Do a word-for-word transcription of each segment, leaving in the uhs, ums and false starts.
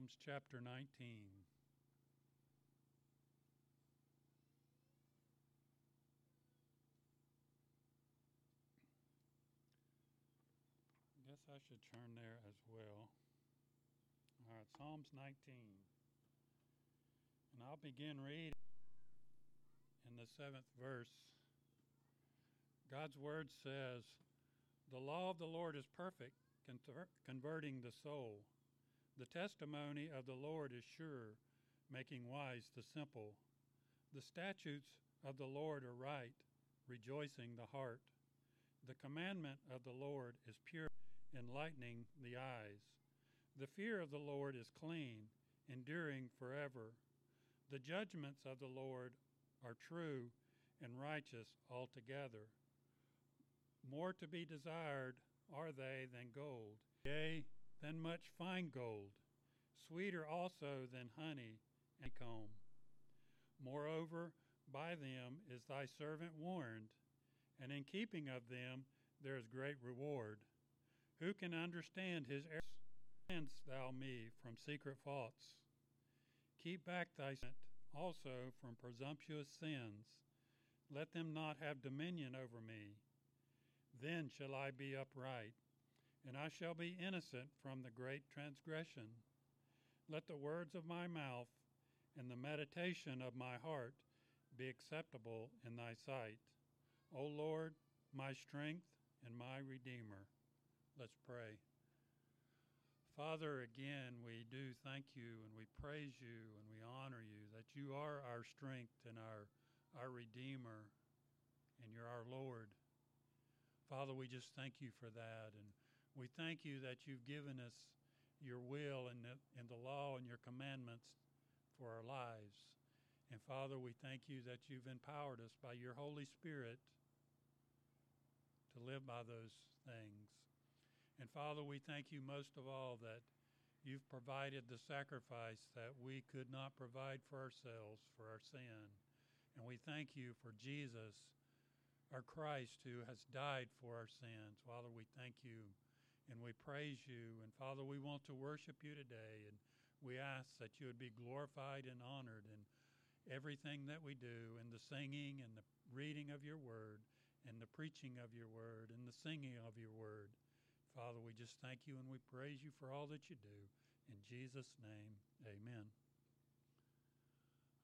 Psalms chapter nineteen. I guess I should turn there as well. All right, Psalms nineteen. And I'll begin reading in the seventh verse. God's word says, "The law of the Lord is perfect, converting the soul. The testimony of the Lord is sure, making wise the simple. The statutes of the Lord are right, rejoicing the heart. The commandment of the Lord is pure, enlightening the eyes. The fear of the Lord is clean, enduring forever. The judgments of the Lord are true and righteous altogether. More to be desired are they than gold, yea, than much fine gold, sweeter also than honey and honeycomb. Moreover, by them is thy servant warned, and in keeping of them there is great reward. Who can understand his errors? Cleanse thou me from secret faults. Keep back thy servant also from presumptuous sins. Let them not have dominion over me. Then shall I be upright, and I shall be innocent from the great transgression. Let the words of my mouth and the meditation of my heart be acceptable in thy sight, O Lord, my strength and my Redeemer." Let's pray. Father, again, we do thank you and we praise you and we honor you that you are our strength and our, our Redeemer, and you're our Lord. Father, we just thank you for that, and we thank you that you've given us your will and the, and the law and your commandments for our lives. And Father, we thank you that you've empowered us by your Holy Spirit to live by those things. And Father, we thank you most of all that you've provided the sacrifice that we could not provide for ourselves for our sin. And we thank you for Jesus, our Christ, who has died for our sins. Father, we thank you. And we praise you. And Father, we want to worship you today. And we ask that you would be glorified and honored in everything that we do, in the singing and the reading of your word, and the preaching of your word, and the singing of your word. Father, we just thank you and we praise you for all that you do. In Jesus' name, amen.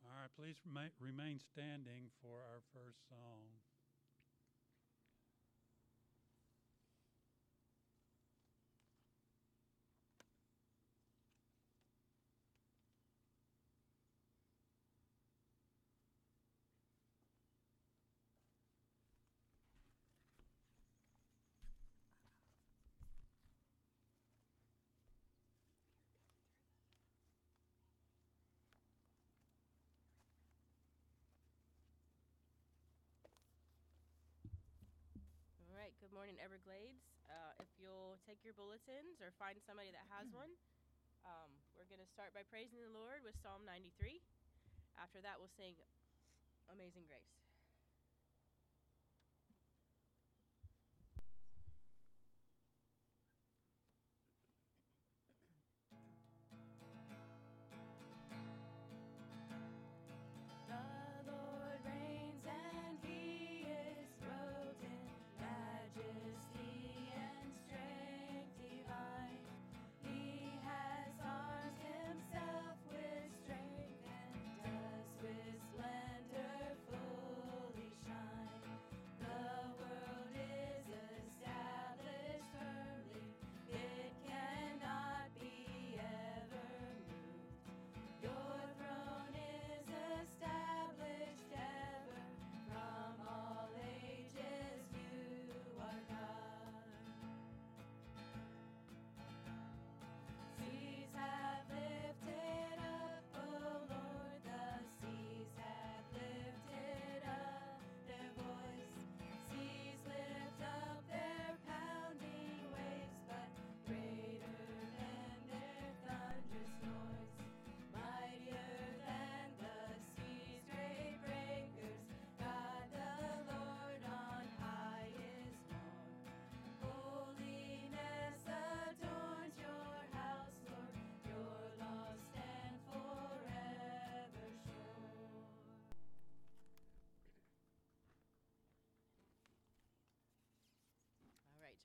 All right, please remain standing for our first song. All right, good morning, Everglades. Uh, if you'll take your bulletins or find somebody that has one, um, we're going to start by praising the Lord with Psalm ninety-three. After that, we'll sing Amazing Grace. Splendor flows.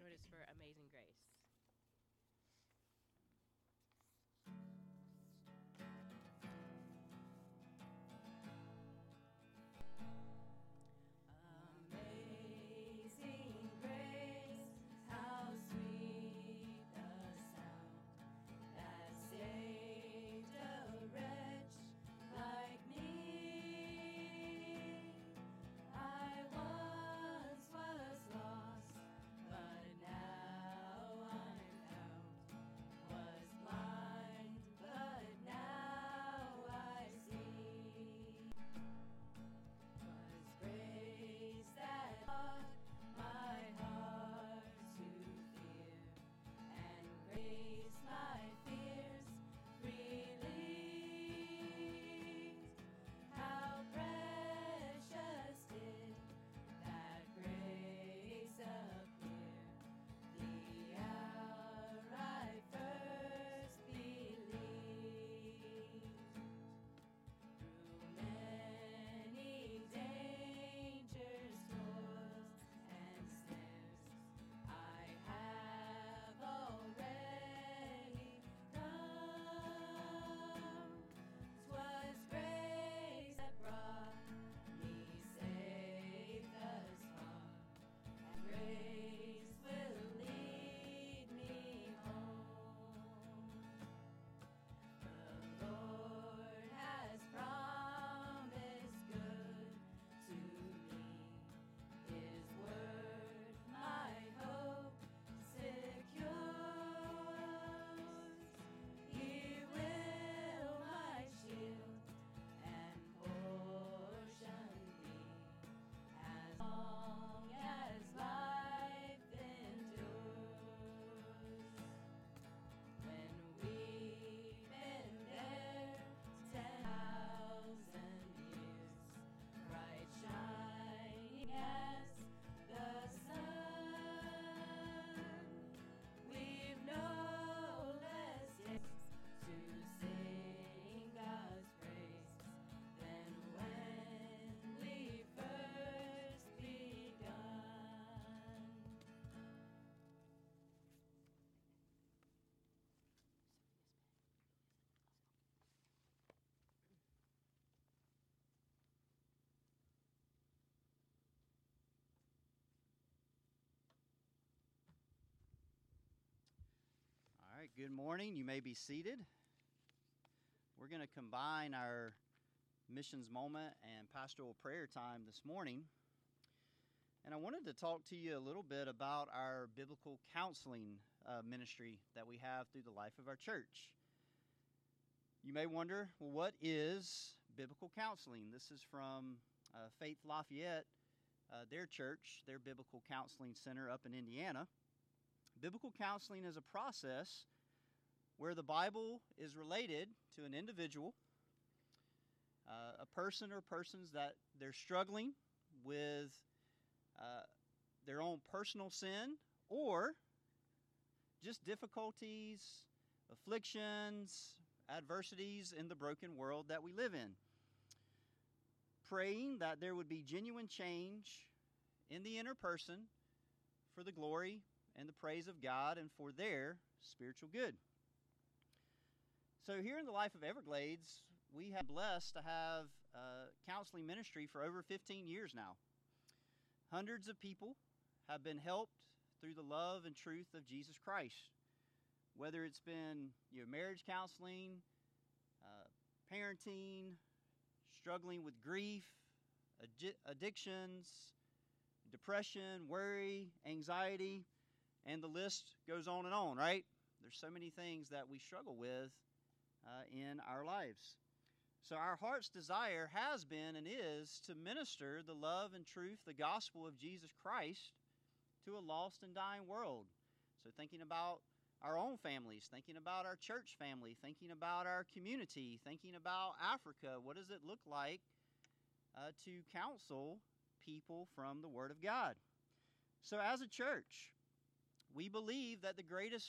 notice for Amazing Grace. All right, good morning. You may be seated. We're going to combine our missions moment and pastoral prayer time this morning. And I wanted to talk to you a little bit about our biblical counseling uh, ministry that we have through the life of our church. You may wonder, well, what is biblical counseling? This is from uh, Faith Lafayette, uh, their church, their biblical counseling center up in Indiana. Biblical counseling is a process where the Bible is related to an individual, uh, a person or persons that they're struggling with uh, their own personal sin or just difficulties, afflictions, adversities in the broken world that we live in. Praying that there would be genuine change in the inner person for the glory of God and the praise of God and for their spiritual good. So here in the life of Everglades, we have been blessed to have a counseling ministry for over fifteen years now. Hundreds of people have been helped through the love and truth of Jesus Christ. Whether it's been you know, marriage counseling, uh, parenting, struggling with grief, ad- addictions, depression, worry, anxiety, and the list goes on and on, right? There's so many things that we struggle with uh, in our lives. So our heart's desire has been and is to minister the love and truth, the gospel of Jesus Christ to a lost and dying world. So thinking about our own families, thinking about our church family, thinking about our community, thinking about Africa. What does it look like uh, to counsel people from the Word of God? So as a church, we believe that the greatest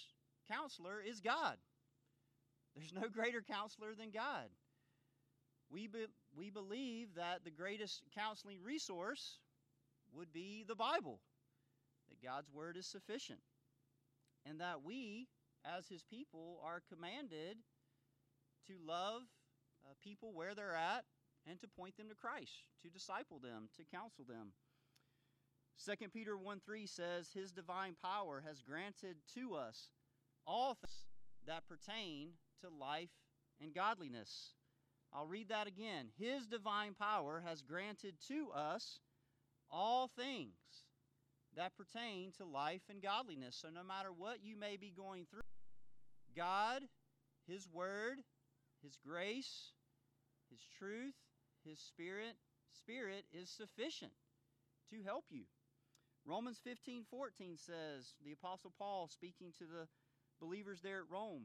counselor is God. There's no greater counselor than God. We be, we believe that the greatest counseling resource would be the Bible. that God's word is sufficient, and that we, as his people, are commanded to love uh, people where they're at and to point them to Christ, to disciple them, to counsel them. Second Peter one three says, his divine power has granted to us all things that pertain to life and godliness. I'll read that again. His divine power has granted to us all things that pertain to life and godliness. So no matter what you may be going through, God, his word, his grace, his truth, his spirit, spirit is sufficient to help you. Romans fifteen fourteen says, the Apostle Paul speaking to the believers there at Rome,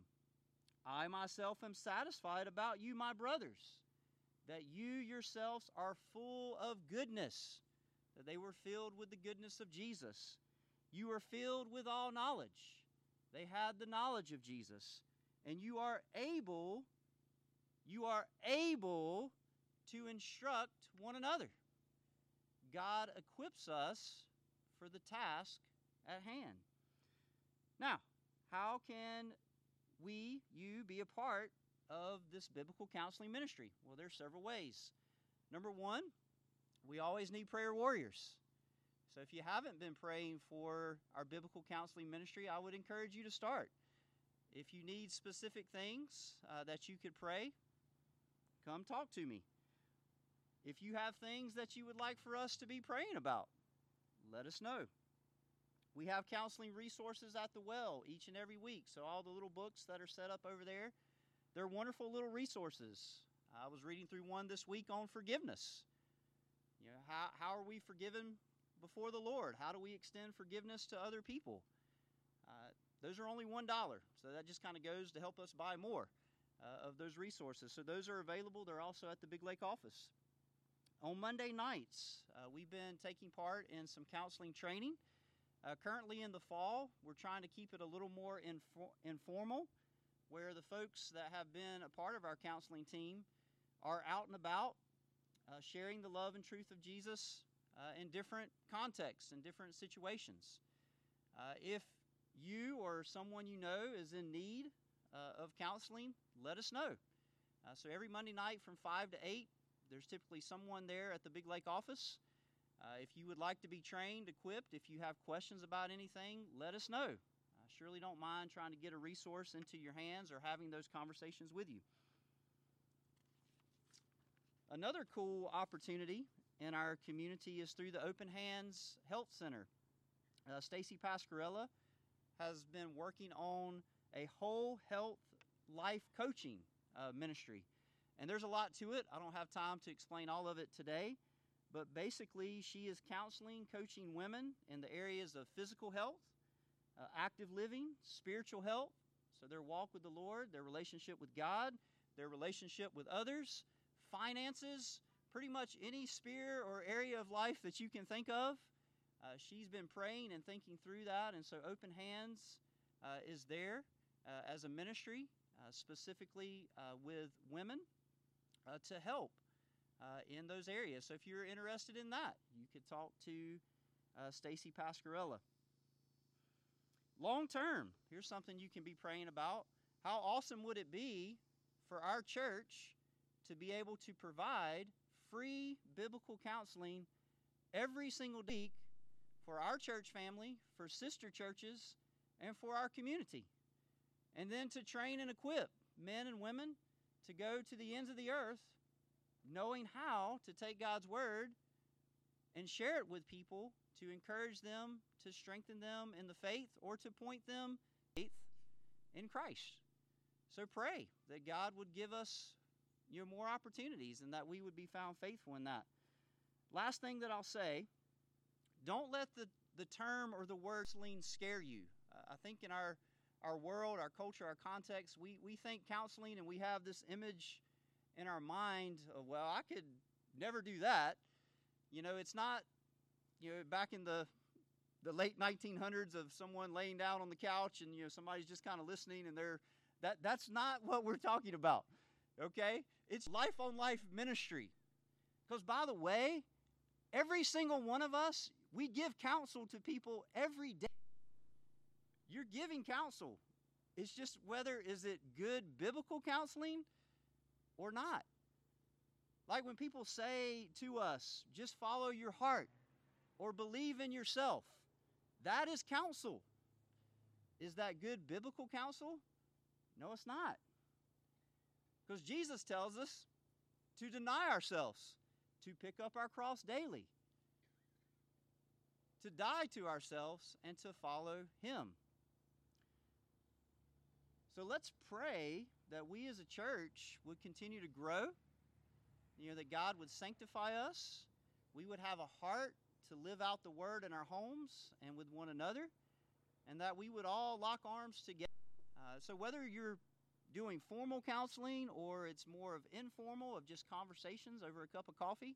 I myself am satisfied about you, my brothers, that you yourselves are full of goodness, that they were filled with the goodness of Jesus. You are filled with all knowledge. They had the knowledge of Jesus. And you are able, you are able to instruct one another. God equips us for the task at hand. Now, how can we, you, be a part of this biblical counseling ministry? Well, there's several ways. Number one, we always need prayer warriors. So if you haven't been praying for our biblical counseling ministry, I would encourage you to start. If you need specific things uh, that you could pray, come talk to me. If you have things that you would like for us to be praying about, let us know. We have counseling resources at the well each and every week. So all the little books that are set up over there, they're wonderful little resources. I was reading through one this week on forgiveness. You know, how, how are we forgiven before the Lord? How do we extend forgiveness to other people? Uh, those are only one dollar. So that just kind of goes to help us buy more uh, of those resources. So those are available. They're also at the Big Lake office. On Monday nights, uh, we've been taking part in some counseling training. Uh, currently in the fall, we're trying to keep it a little more infor- informal, where the folks that have been a part of our counseling team are out and about uh, sharing the love and truth of Jesus uh, in different contexts and different situations. Uh, if you or someone you know is in need uh, of counseling, let us know. Uh, so every Monday night from five to eight, there's typically someone there at the Big Lake office. Uh, if you would like to be trained, equipped, if you have questions about anything, let us know. I surely don't mind trying to get a resource into your hands or having those conversations with you. Another cool opportunity in our community is through the Open Hands Health Center. Uh, Stacy Pasquarella has been working on a whole health life coaching uh, ministry. And there's a lot to it. I don't have time to explain all of it today. But basically, she is counseling, coaching women in the areas of physical health, uh, active living, spiritual health, so their walk with the Lord, their relationship with God, their relationship with others, finances, pretty much any sphere or area of life that you can think of. Uh, she's been praying and thinking through that, and so Open Hands uh, is there uh, as a ministry, uh, specifically uh, with women, uh, to help. Uh, in those areas. So if you're interested in that, you could talk to uh, Stacy Pasquarella. Long term, here's something you can be praying about. How awesome would it be for our church to be able to provide free biblical counseling every single week for our church family, for sister churches, and for our community? And then to train and equip men and women to go to the ends of the earth knowing how to take God's word and share it with people to encourage them, to strengthen them in the faith, or to point them to faith in Christ. So pray that God would give us you know, more opportunities and that we would be found faithful in that. Last thing that I'll say, don't let the, the term or the word counseling scare you. Uh, I think in our, our world, our culture, our context, we, we think counseling and we have this image in our mind, well, I could never do that. You know, it's not, you know, back in the the late nineteen hundreds of someone laying down on the couch and, you know, somebody's just kind of listening and they're, that, that's not what we're talking about, okay? It's life-on-life ministry. Because, by the way, every single one of us, We give counsel to people every day. You're giving counsel. It's just whether is it good biblical counseling or not. Like when people say to us, just follow your heart or believe in yourself, that is counsel. Is that good biblical counsel? No, it's not. Because Jesus tells us to deny ourselves, to pick up our cross daily, to die to ourselves, and to follow Him. So let's pray that we as a church would continue to grow, you know, that God would sanctify us, we would have a heart to live out the Word in our homes and with one another, and that we would all lock arms together. Uh, so whether you're doing formal counseling or it's more of informal, of just conversations over a cup of coffee,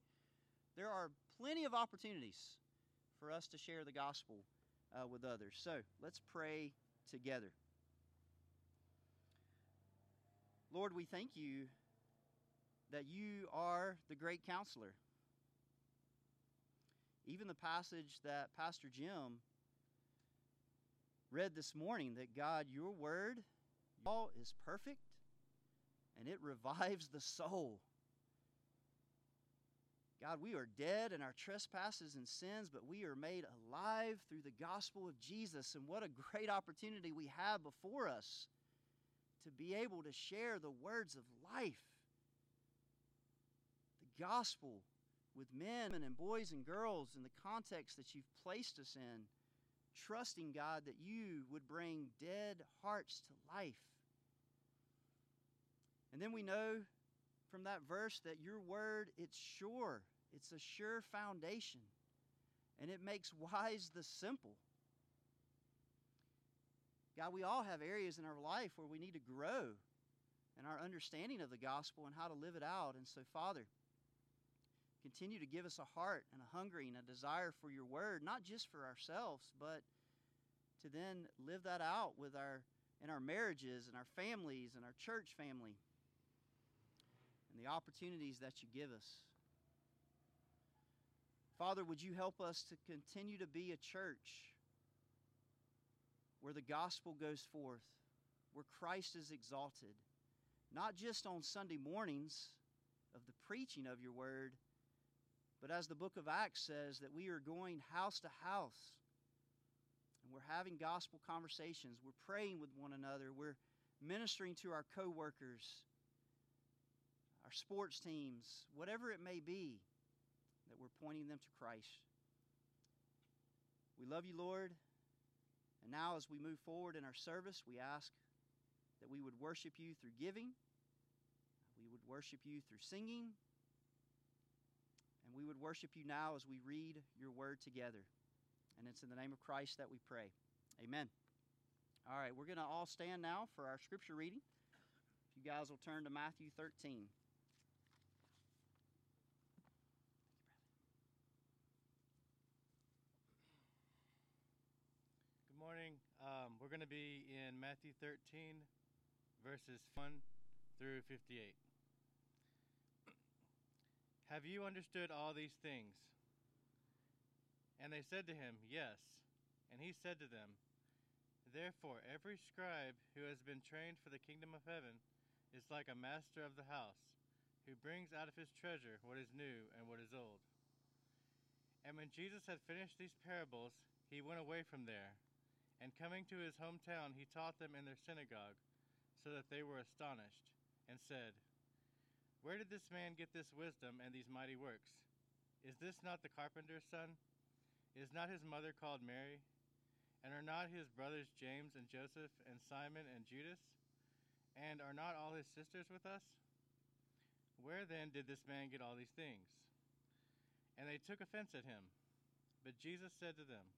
there are plenty of opportunities for us to share the gospel uh, with others. So let's pray together. Lord, we thank you that you are the great counselor. Even the passage that Pastor Jim read this morning, that God, your word, all is perfect, and it revives the soul. God, we are dead in our trespasses and sins, but we are made alive through the gospel of Jesus. And what a great opportunity we have before us to be able to share the words of life, the gospel, with men and boys and girls in the context that you've placed us in, trusting, God, that you would bring dead hearts to life. And then we know from that verse that your word, it's sure. It's a sure foundation, and it makes wise the simple. God, we all have areas in our life where we need to grow in our understanding of the gospel and how to live it out. And so, Father, continue to give us a heart and a hungering and a desire for your word, not just for ourselves, but to then live that out with our in our marriages and our families and our church family and the opportunities that you give us. Father, would you help us to continue to be a church where the gospel goes forth, where Christ is exalted, not just on Sunday mornings of the preaching of your word, but as the book of Acts says, that we are going house to house and we're having gospel conversations. We're praying with one another. We're ministering to our co-workers, our sports teams, whatever it may be, that we're pointing them to Christ. We love you, Lord. And now as we move forward in our service, we ask that we would worship you through giving. We would worship you through singing. And we would worship you now as we read your word together. And it's in the name of Christ that we pray. Amen. All right, we're going to all stand now for our scripture reading. If you guys will turn to Matthew thirteen. Good morning. Um, we're going to be in Matthew thirteen, verses one through fifty-eight. Have you understood all these things? And they said to him, yes. And he said to them, therefore every scribe who has been trained for the kingdom of heaven is like a master of the house, who brings out of his treasure what is new and what is old. And when Jesus had finished these parables, he went away from there, and coming to his hometown, he taught them in their synagogue, so that they were astonished, and said, where did this man get this wisdom and these mighty works? Is this not the carpenter's son? Is not his mother called Mary? And are not his brothers James and Joseph and Simon and Judas? And are not all his sisters with us? Where then did this man get all these things? And they took offense at him. But Jesus said to them,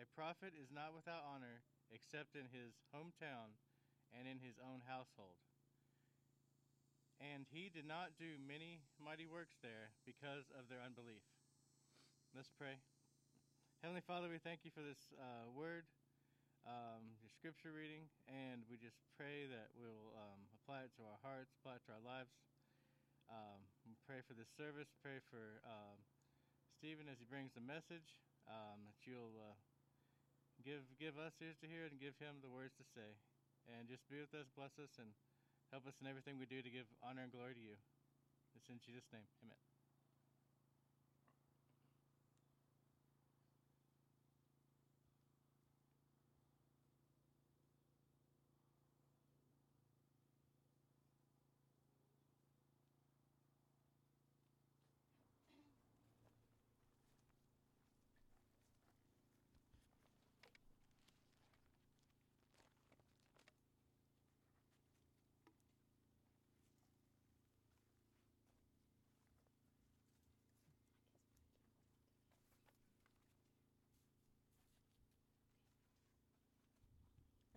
a prophet is not without honor except in his hometown and in his own household. And he did not do many mighty works there because of their unbelief. Let's pray. Heavenly Father, we thank you for this uh, word, um, your scripture reading, and we just pray that we'll um, apply it to our hearts, apply it to our lives. Um, we pray for this service. Pray for um, Stephen as he brings the message. um, that you'll uh, give give us ears to hear and give him the words to say. And just be with us, bless us, and help us in everything we do to give honor and glory to you. It's in Jesus' name. Amen.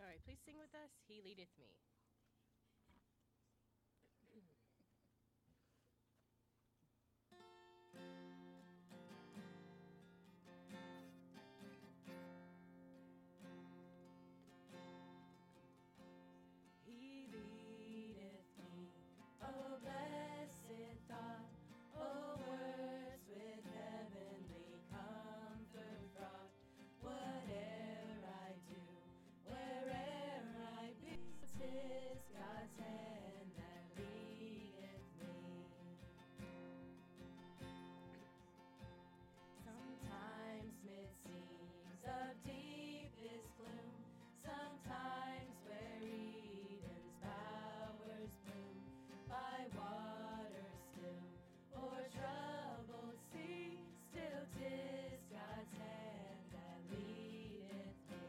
All right, please sing with us, He Leadeth Me. He leadeth me, O blessed thought, O words with heavenly comfort fraught, whate'er I do, tis God's hand that leadeth me. Sometimes mid seas of deepest gloom, sometimes where Eden's bowers bloom, by water still or troubled sea, still tis God's hand that leadeth me.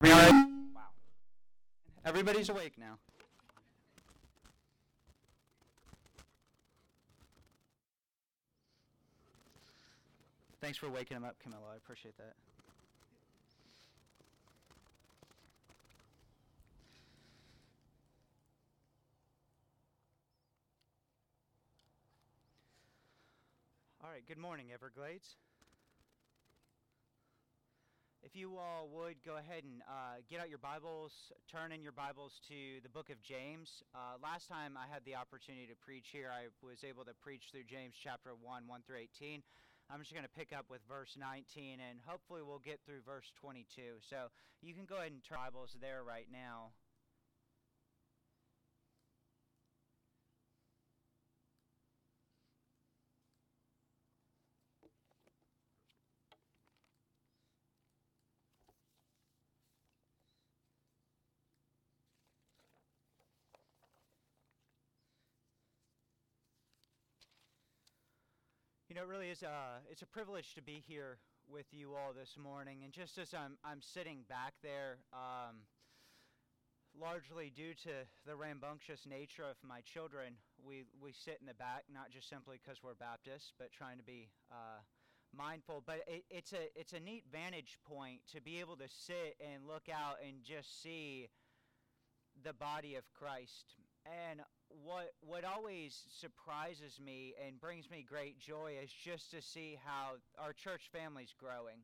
Wow. Everybody's awake now. Thanks for waking him up, Camilla. I appreciate that. All right, good morning, Everglades. If you all would go ahead and uh, get out your Bibles, turn in your Bibles to the book of James. Uh, last time I had the opportunity to preach here, I was able to preach through James chapter one, one through eighteen. I'm just going to pick up with verse nineteen, and hopefully we'll get through verse twenty-two. So you can go ahead and turn your Bibles there right now. You know, it really is a, it's a privilege to be here with you all this morning. And just as I'm I'm sitting back there, um, largely due to the rambunctious nature of my children, we, we sit in the back, not just simply because we're Baptists, but trying to be uh, mindful. But it, it's a it's a neat vantage point to be able to sit and look out and just see the body of Christ. And What what always surprises me and brings me great joy is just to see how our church family's growing.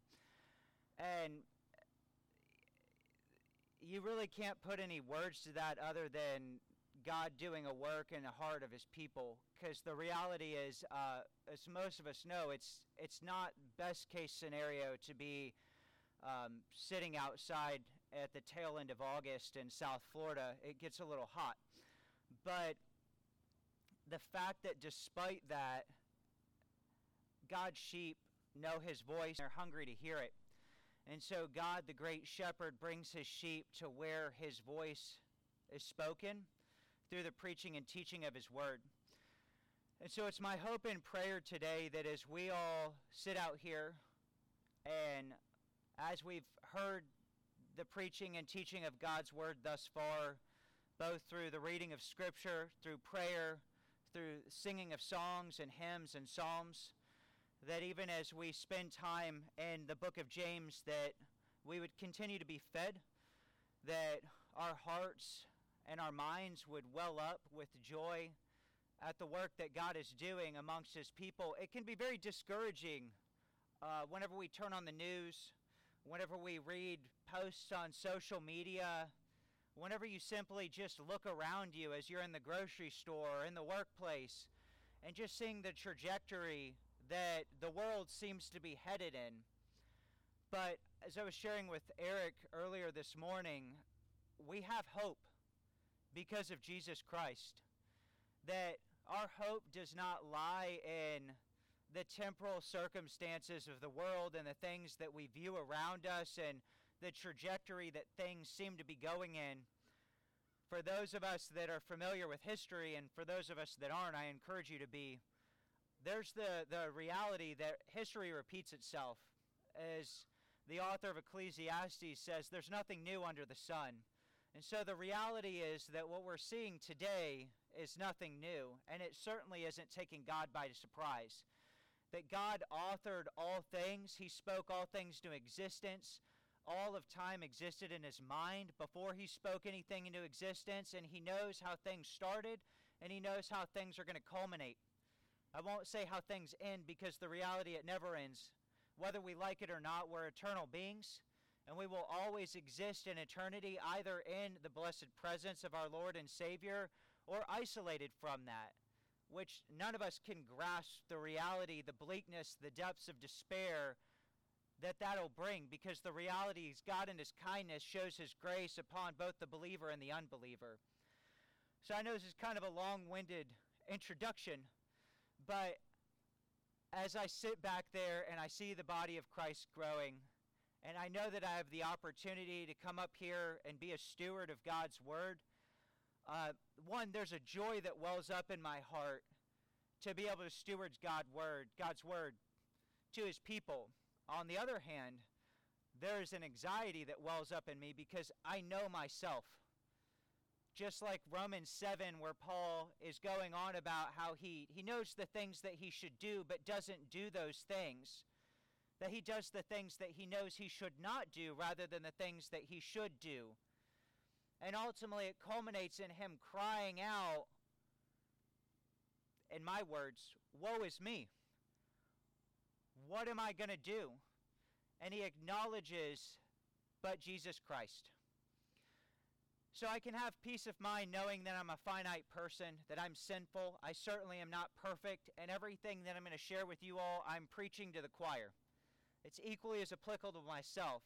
And you really can't put any words to that other than God doing a work in the heart of his people. Because the reality is, uh, as most of us know, it's, it's not best case scenario to be um, sitting outside at the tail end of August in South Florida. It gets a little hot. But the fact that despite that, God's sheep know his voice and are hungry to hear it. And so God, the great shepherd, brings his sheep to where his voice is spoken through the preaching and teaching of his word. And so it's my hope and prayer today that as we all sit out here and as we've heard the preaching and teaching of God's word thus far, both through the reading of Scripture, through prayer, through singing of songs and hymns and psalms, that even as we spend time in the book of James, that we would continue to be fed, that our hearts and our minds would well up with joy at the work that God is doing amongst his people. It can be very discouraging uh, whenever we turn on the news, whenever we read posts on social media, whenever you simply just look around you as you're in the grocery store or in the workplace and just seeing the trajectory that the world seems to be headed in. But as I was sharing with Eric earlier this morning, we have hope because of Jesus Christ. That our hope does not lie in the temporal circumstances of the world and the things that we view around us and the trajectory that things seem to be going in. For those of us that are familiar with history, and for those of us that aren't, I encourage you to be, there's the, the reality that history repeats itself. As the author of Ecclesiastes says, there's nothing new under the sun. And so the reality is that what we're seeing today is nothing new, and it certainly isn't taking God by surprise. That God authored all things, he spoke all things to existence. All of time existed in his mind before he spoke anything into existence, and he knows how things started, and he knows how things are going to culminate. I won't say how things end, because the reality, it never ends. Whether we like it or not, we're eternal beings, and we will always exist in eternity, either in the blessed presence of our Lord and Savior, or isolated from that, which none of us can grasp the reality, the bleakness, the depths of despair that that'll bring, because the reality is God in his kindness shows his grace upon both the believer and the unbeliever. So I know this is kind of a long-winded introduction, but as I sit back there and I see the body of Christ growing, and I know that I have the opportunity to come up here and be a steward of God's word, uh, one, there's a joy that wells up in my heart to be able to steward God's word, God's word to his people. On the other hand, there is an anxiety that wells up in me because I know myself. Just like Romans seven, where Paul is going on about how he, he knows the things that he should do but doesn't do those things. That he does the things that he knows he should not do rather than the things that he should do. And ultimately it culminates in him crying out, in my words, "Woe is me. What am I going to do?" and he acknowledges, but Jesus Christ. So I can have peace of mind knowing that I'm a finite person, that I'm sinful. I certainly am not perfect, and everything that I'm going to share with you all, I'm preaching to the choir. It's equally as applicable to myself.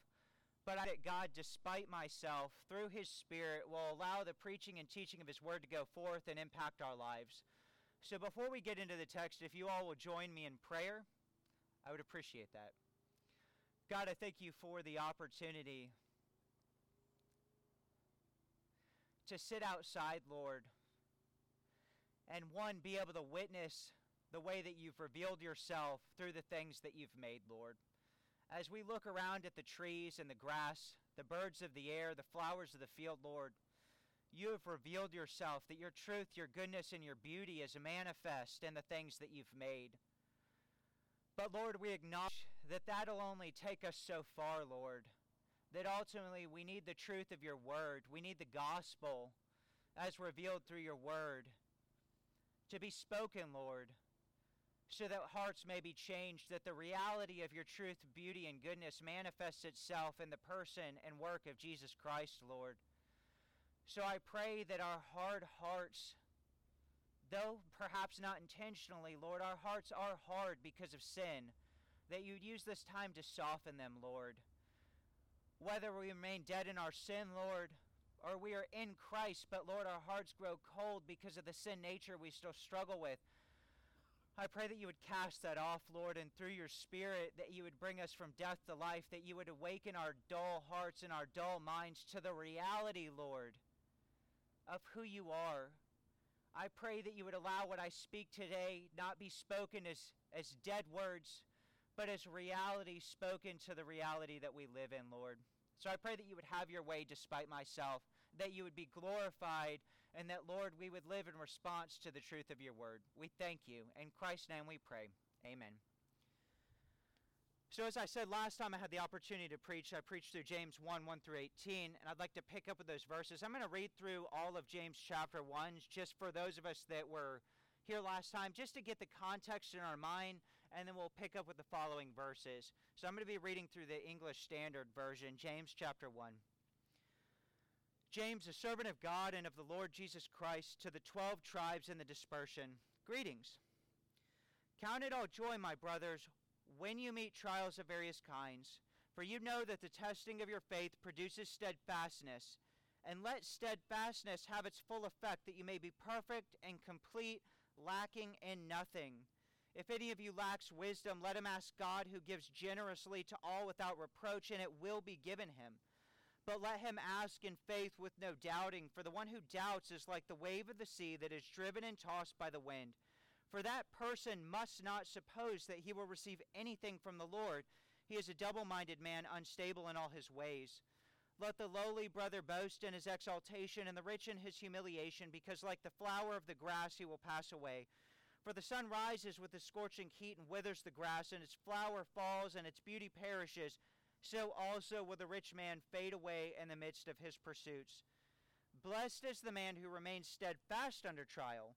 But I that God, despite myself, through his Spirit, will allow the preaching and teaching of his word to go forth and impact our lives. So before we get into the text, if you all will join me in prayer, I would appreciate that. God, I thank you for the opportunity to sit outside, Lord, and one, be able to witness the way that you've revealed yourself through the things that you've made, Lord. As we look around at the trees and the grass, the birds of the air, the flowers of the field, Lord, you have revealed yourself, that your truth, your goodness, and your beauty is manifest in the things that you've made. But Lord, we acknowledge that that'll only take us so far, Lord, that ultimately we need the truth of your word. We need the gospel as revealed through your word to be spoken, Lord, so that hearts may be changed, that the reality of your truth, beauty, and goodness manifests itself in the person and work of Jesus Christ, Lord. So I pray that our hard hearts, though perhaps not intentionally, Lord, our hearts are hard because of sin, that you'd use this time to soften them, Lord. Whether we remain dead in our sin, Lord, or we are in Christ, but Lord, our hearts grow cold because of the sin nature we still struggle with, I pray that you would cast that off, Lord, and through your Spirit, that you would bring us from death to life, that you would awaken our dull hearts and our dull minds to the reality, Lord, of who you are. I pray that you would allow what I speak today not be spoken as, as dead words, but as reality spoken to the reality that we live in, Lord. So I pray that you would have your way despite myself, that you would be glorified, and that, Lord, we would live in response to the truth of your word. We thank you. In Christ's name we pray. Amen. So as I said last time I had the opportunity to preach, I preached through James one, one through eighteen, and I'd like to pick up with those verses. I'm going to read through all of James chapter one, just for those of us that were here last time, just to get the context in our mind, and then we'll pick up with the following verses. So I'm going to be reading through the English Standard Version, James chapter one. James, a servant of God and of the Lord Jesus Christ, to the twelve tribes in the dispersion, greetings. Count it all joy, my brothers, when you meet trials of various kinds, for you know that the testing of your faith produces steadfastness. And let steadfastness have its full effect, that you may be perfect and complete, lacking in nothing. If any of you lacks wisdom, let him ask God, who gives generously to all without reproach, and it will be given him. But let him ask in faith with no doubting, for the one who doubts is like the wave of the sea that is driven and tossed by the wind. For that person must not suppose that he will receive anything from the Lord. He is a double-minded man, unstable in all his ways. Let the lowly brother boast in his exaltation, and the rich in his humiliation, because like the flower of the grass he will pass away. For the sun rises with the scorching heat and withers the grass, and its flower falls, and its beauty perishes. So also will the rich man fade away in the midst of his pursuits. Blessed is the man who remains steadfast under trial.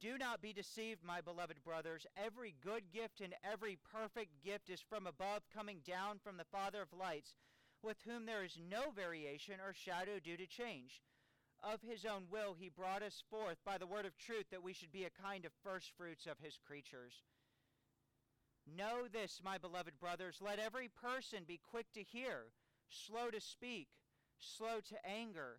Do not be deceived, my beloved brothers. Every good gift and every perfect gift is from above, coming down from the Father of lights, with whom there is no variation or shadow due to change. Of his own will he brought us forth by the word of truth, that we should be a kind of first fruits of his creatures. Know this, my beloved brothers, let every person be quick to hear, slow to speak, slow to anger.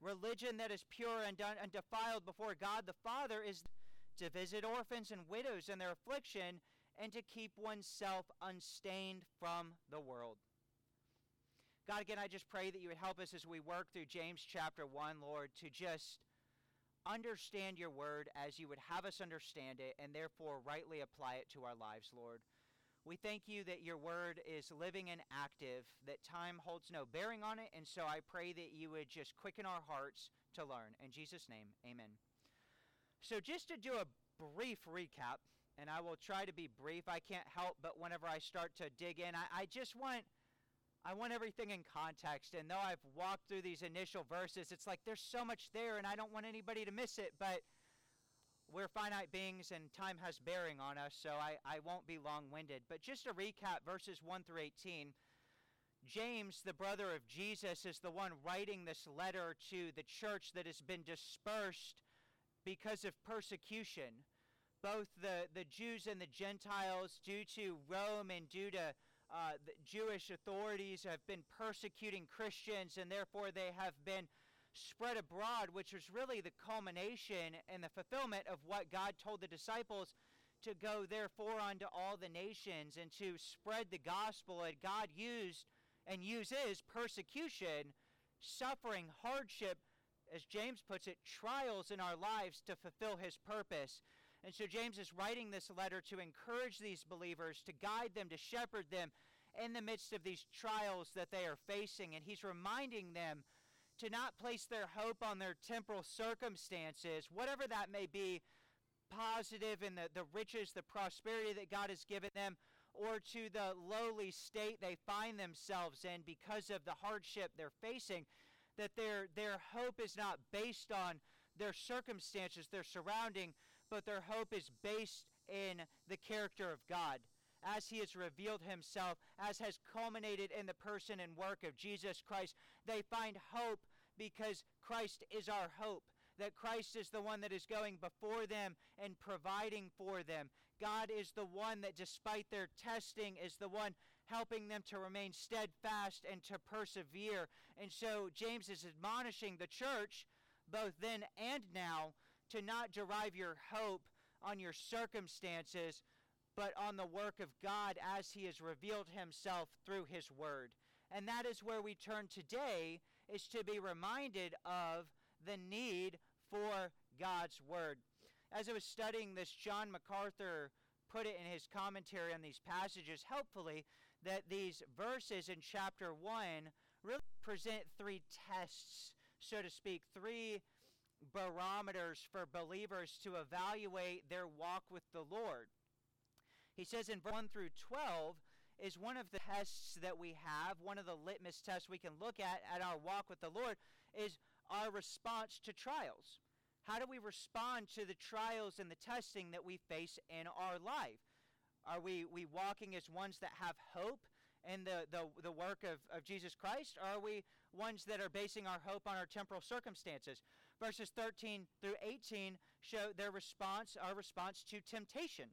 Religion that is pure and undefiled before God the Father is to visit orphans and widows in their affliction and to keep oneself unstained from the world. God, again, I just pray that you would help us as we work through James chapter one, Lord, to just understand your word as you would have us understand it and therefore rightly apply it to our lives, Lord. We thank you that your word is living and active, that time holds no bearing on it, and so I pray that you would just quicken our hearts to learn. In Jesus' name, amen. So just to do a brief recap, and I will try to be brief. I can't help but whenever I start to dig in, I, I just want... I want everything in context, and though I've walked through these initial verses, it's like there's so much there, and I don't want anybody to miss it, but we're finite beings, and time has bearing on us, so I, I won't be long-winded. But just to recap, verses one through eighteen, James, the brother of Jesus, is the one writing this letter to the church that has been dispersed because of persecution, both the, the Jews and the Gentiles, due to Rome and due to Uh, the Jewish authorities have been persecuting Christians, and therefore they have been spread abroad, which was really the culmination and the fulfillment of what God told the disciples to go therefore unto all the nations and to spread the gospel. And God used and uses persecution, suffering, hardship, as James puts it, trials in our lives to fulfill his purpose. And so James is writing this letter to encourage these believers, to guide them, to shepherd them in the midst of these trials that they are facing. And he's reminding them to not place their hope on their temporal circumstances, whatever that may be, positive in the, the riches, the prosperity that God has given them, or to the lowly state they find themselves in because of the hardship they're facing, that their their hope is not based on their circumstances, their surrounding, but their hope is based in the character of God, as he has revealed himself, as has culminated in the person and work of Jesus Christ. They find hope because Christ is our hope, that Christ is the one that is going before them and providing for them. God is the one that, despite their testing, is the one helping them to remain steadfast and to persevere. And so James is admonishing the church, both then and now, to not derive your hope on your circumstances, but on the work of God as he has revealed himself through his word. And that is where we turn today, is to be reminded of the need for God's word. As I was studying this, John MacArthur put it in his commentary on these passages helpfully, that these verses in chapter one really present three tests, so to speak, three barometers for believers to evaluate their walk with the Lord. He says in verse one through twelve is one of the tests that we have, one of the litmus tests we can look at at our walk with the Lord, is our response to trials. How do we respond to the trials and the testing that we face in our life? Are we, we walking as ones that have hope in the, the, the work of, of Jesus Christ? Or are we ones that are basing our hope on our temporal circumstances? Verses thirteen through eighteen show their response, our response to temptation.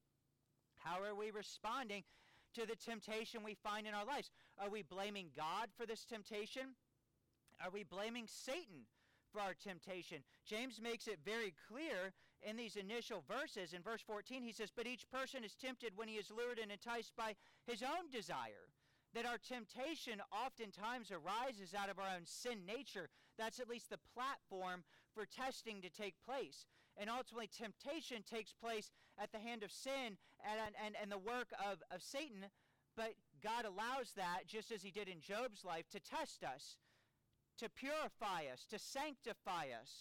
How are we responding to the temptation we find in our lives? Are we blaming God for this temptation? Are we blaming Satan for our temptation? James makes it very clear in these initial verses. In verse fourteen, he says, "But each person is tempted when he is lured and enticed by his own desire." That our temptation oftentimes arises out of our own sin nature. That's at least the platform for testing to take place. And ultimately, temptation takes place at the hand of sin and, and, and the work of, of Satan. But God allows that, just as he did in Job's life, to test us, to purify us, to sanctify us.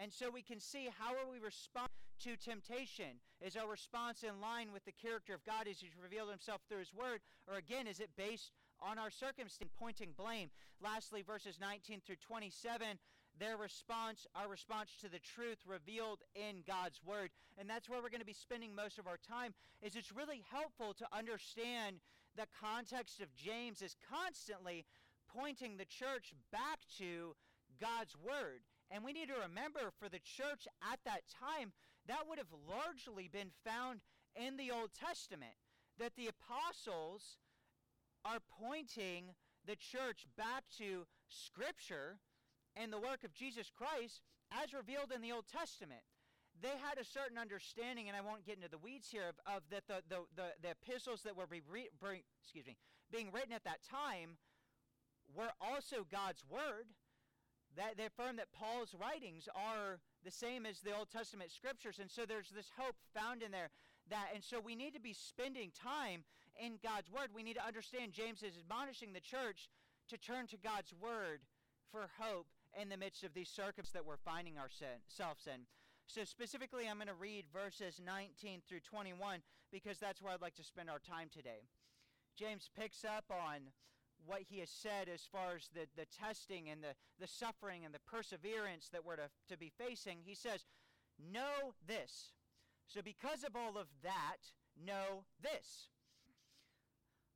And so we can see, how are we responding to temptation? Is our response in line with the character of God as he's revealed himself through his word? Or again, is it based on our circumstance, pointing blame? Lastly, verses nineteen through twenty-seven, their response, our response to the truth revealed in God's word. And that's where we're going to be spending most of our time, is it's really helpful to understand the context of James is constantly pointing the church back to God's word. And we need to remember, for the church at that time, that would have largely been found in the Old Testament, that the apostles are pointing the church back to Scripture and the work of Jesus Christ as revealed in the Old Testament. They had a certain understanding, and I won't get into the weeds here, of, of that the, the, the, the epistles that were be, be, excuse me, being written at that time were also God's word. That they affirm that Paul's writings are the same as the Old Testament scriptures. And so there's this hope found in there. That, and so we need to be spending time in God's word. We need to understand James is admonishing the church to turn to God's word for hope in the midst of these circumstances that we're finding ourselves in. So specifically, I'm going to read verses nineteen through twenty-one, because that's where I'd like to spend our time today. James picks up on what he has said as far as the, the testing and the, the suffering and the perseverance that we're to, to be facing. He says, know this. So because of all of that, know this.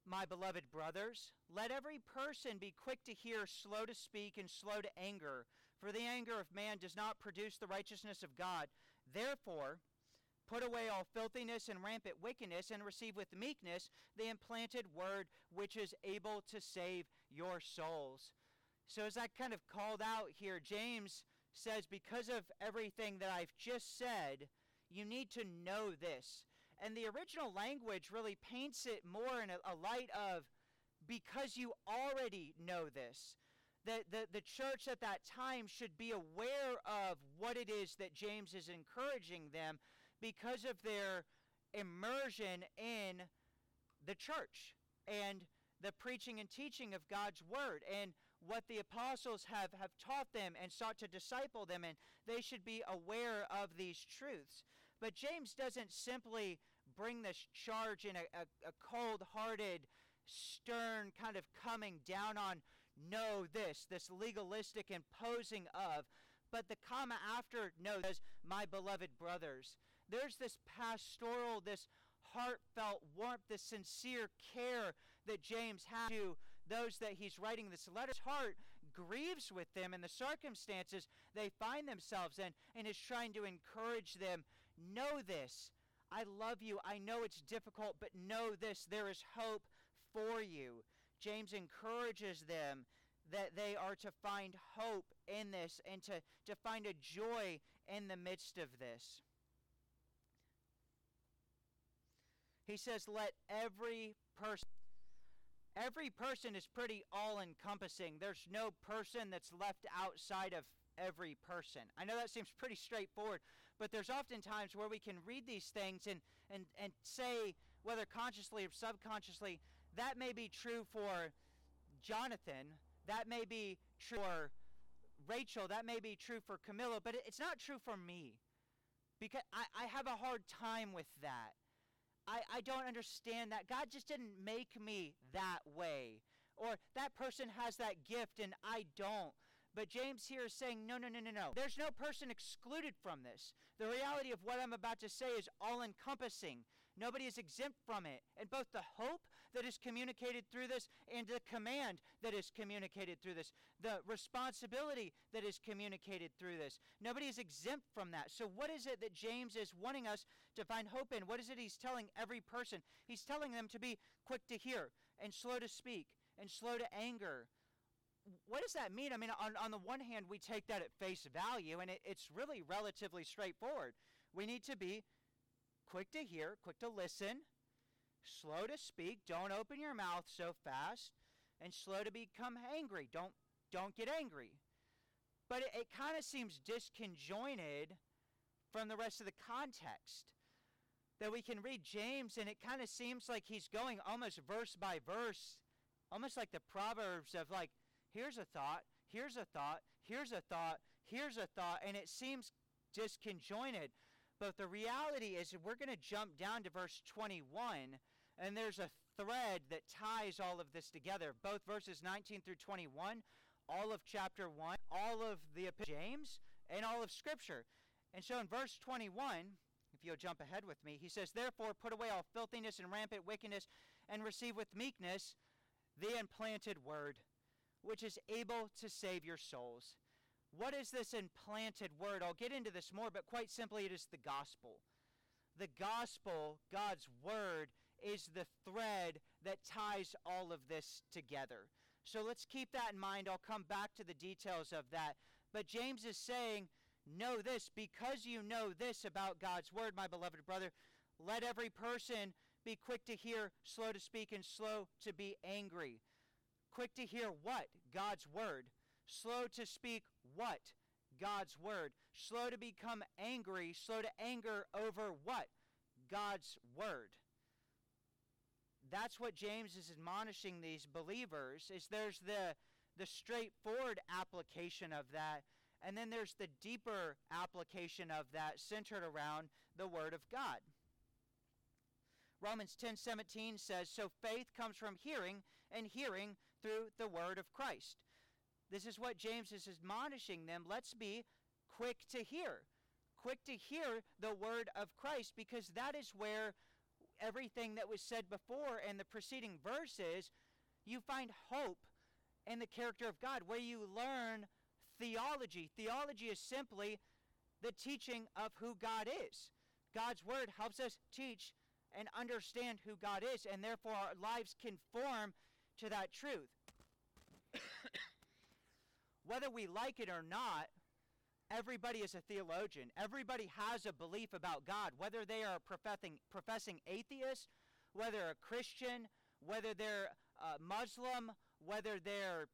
My beloved brothers, let every person be quick to hear, slow to speak, and slow to anger. For the anger of man does not produce the righteousness of God. Therefore, put away all filthiness and rampant wickedness, and receive with meekness the implanted word, which is able to save your souls. So as I kind of called out here, James says, because of everything that I've just said, you need to know this. And the original language really paints it more in a, a light of, because you already know this. The, the, the church at that time should be aware of what it is that James is encouraging them because of their immersion in the church and the preaching and teaching of God's word and what the apostles have, have taught them and sought to disciple them, and they should be aware of these truths. But James doesn't simply bring this charge in a, a, a cold-hearted, stern kind of coming down on know this, this legalistic imposing of, but the comma after know says, my beloved brothers. There's this pastoral, this heartfelt warmth, this sincere care that James has to those that he's writing this letter. His heart grieves with them in the circumstances they find themselves in, and is trying to encourage them, know this. I love you. I know it's difficult, but know this. There is hope for you. James encourages them that they are to find hope in this and to, to find a joy in the midst of this. He says, let every person. Every person is pretty all-encompassing. There's no person that's left outside of every person. I know that seems pretty straightforward, but there's often times where we can read these things and, and, and say, whether consciously or subconsciously, that may be true for Jonathan, that may be true for Rachel, that may be true for Camilla, but it's not true for me, because I, I have a hard time with that. I, I don't understand that. God just didn't make me that way. Or that person has that gift and I don't. But James here is saying, no, no, no, no, no. There's no person excluded from this. The reality of what I'm about to say is all-encompassing. Nobody is exempt from it. And both the hope that is communicated through this and the command that is communicated through this, the responsibility that is communicated through this, nobody is exempt from that. So what is it that James is wanting us to find hope in? What is it he's telling every person? He's telling them to be quick to hear and slow to speak and slow to anger. What does that mean? I mean, on, on the one hand, we take that at face value, and it, it's really relatively straightforward. We need to be quick to hear, quick to listen, slow to speak, don't open your mouth so fast, and slow to become angry. Don't don't get angry. But it, it kind of seems disconjointed from the rest of the context that we can read James, and it kind of seems like he's going almost verse by verse, almost like the Proverbs of like, here's a thought, here's a thought, here's a thought, here's a thought, and it seems disconjointed. But the reality is we're going to jump down to verse twenty-one, and there's a thread that ties all of this together. Both verses nineteen through twenty-one all of chapter one, all of the Epistle of James, and all of Scripture. And so in verse twenty-one, if you'll jump ahead with me, he says, "Therefore put away all filthiness and rampant wickedness, and receive with meekness the implanted word, which is able to save your souls." What is this implanted word? I'll get into this more, but quite simply, it is the gospel. The gospel, God's word, is the thread that ties all of this together. So let's keep that in mind. I'll come back to the details of that. But James is saying, know this, because you know this about God's word, my beloved brother, let every person be quick to hear, slow to speak, and slow to be angry. Quick to hear what? God's word. Slow to speak what? God's word. Slow to become angry, slow to anger over what? God's word. That's what James is admonishing these believers, is there's the the straightforward application of that, and then there's the deeper application of that centered around the word of God. Romans ten seventeen says, "So faith comes from hearing, and hearing through the word of Christ." This is what James is admonishing them. Let's be quick to hear. Quick to hear the word of Christ, because that is where everything that was said before and the preceding verses, you find hope in the character of God, where you learn theology. Theology is simply the teaching of who God is. God's word helps us teach and understand who God is, and therefore our lives conform to that truth. Whether we like it or not, everybody is a theologian. Everybody has a belief about God, whether they are a professing, professing atheist, whether a Christian, whether they're a Muslim, whether they're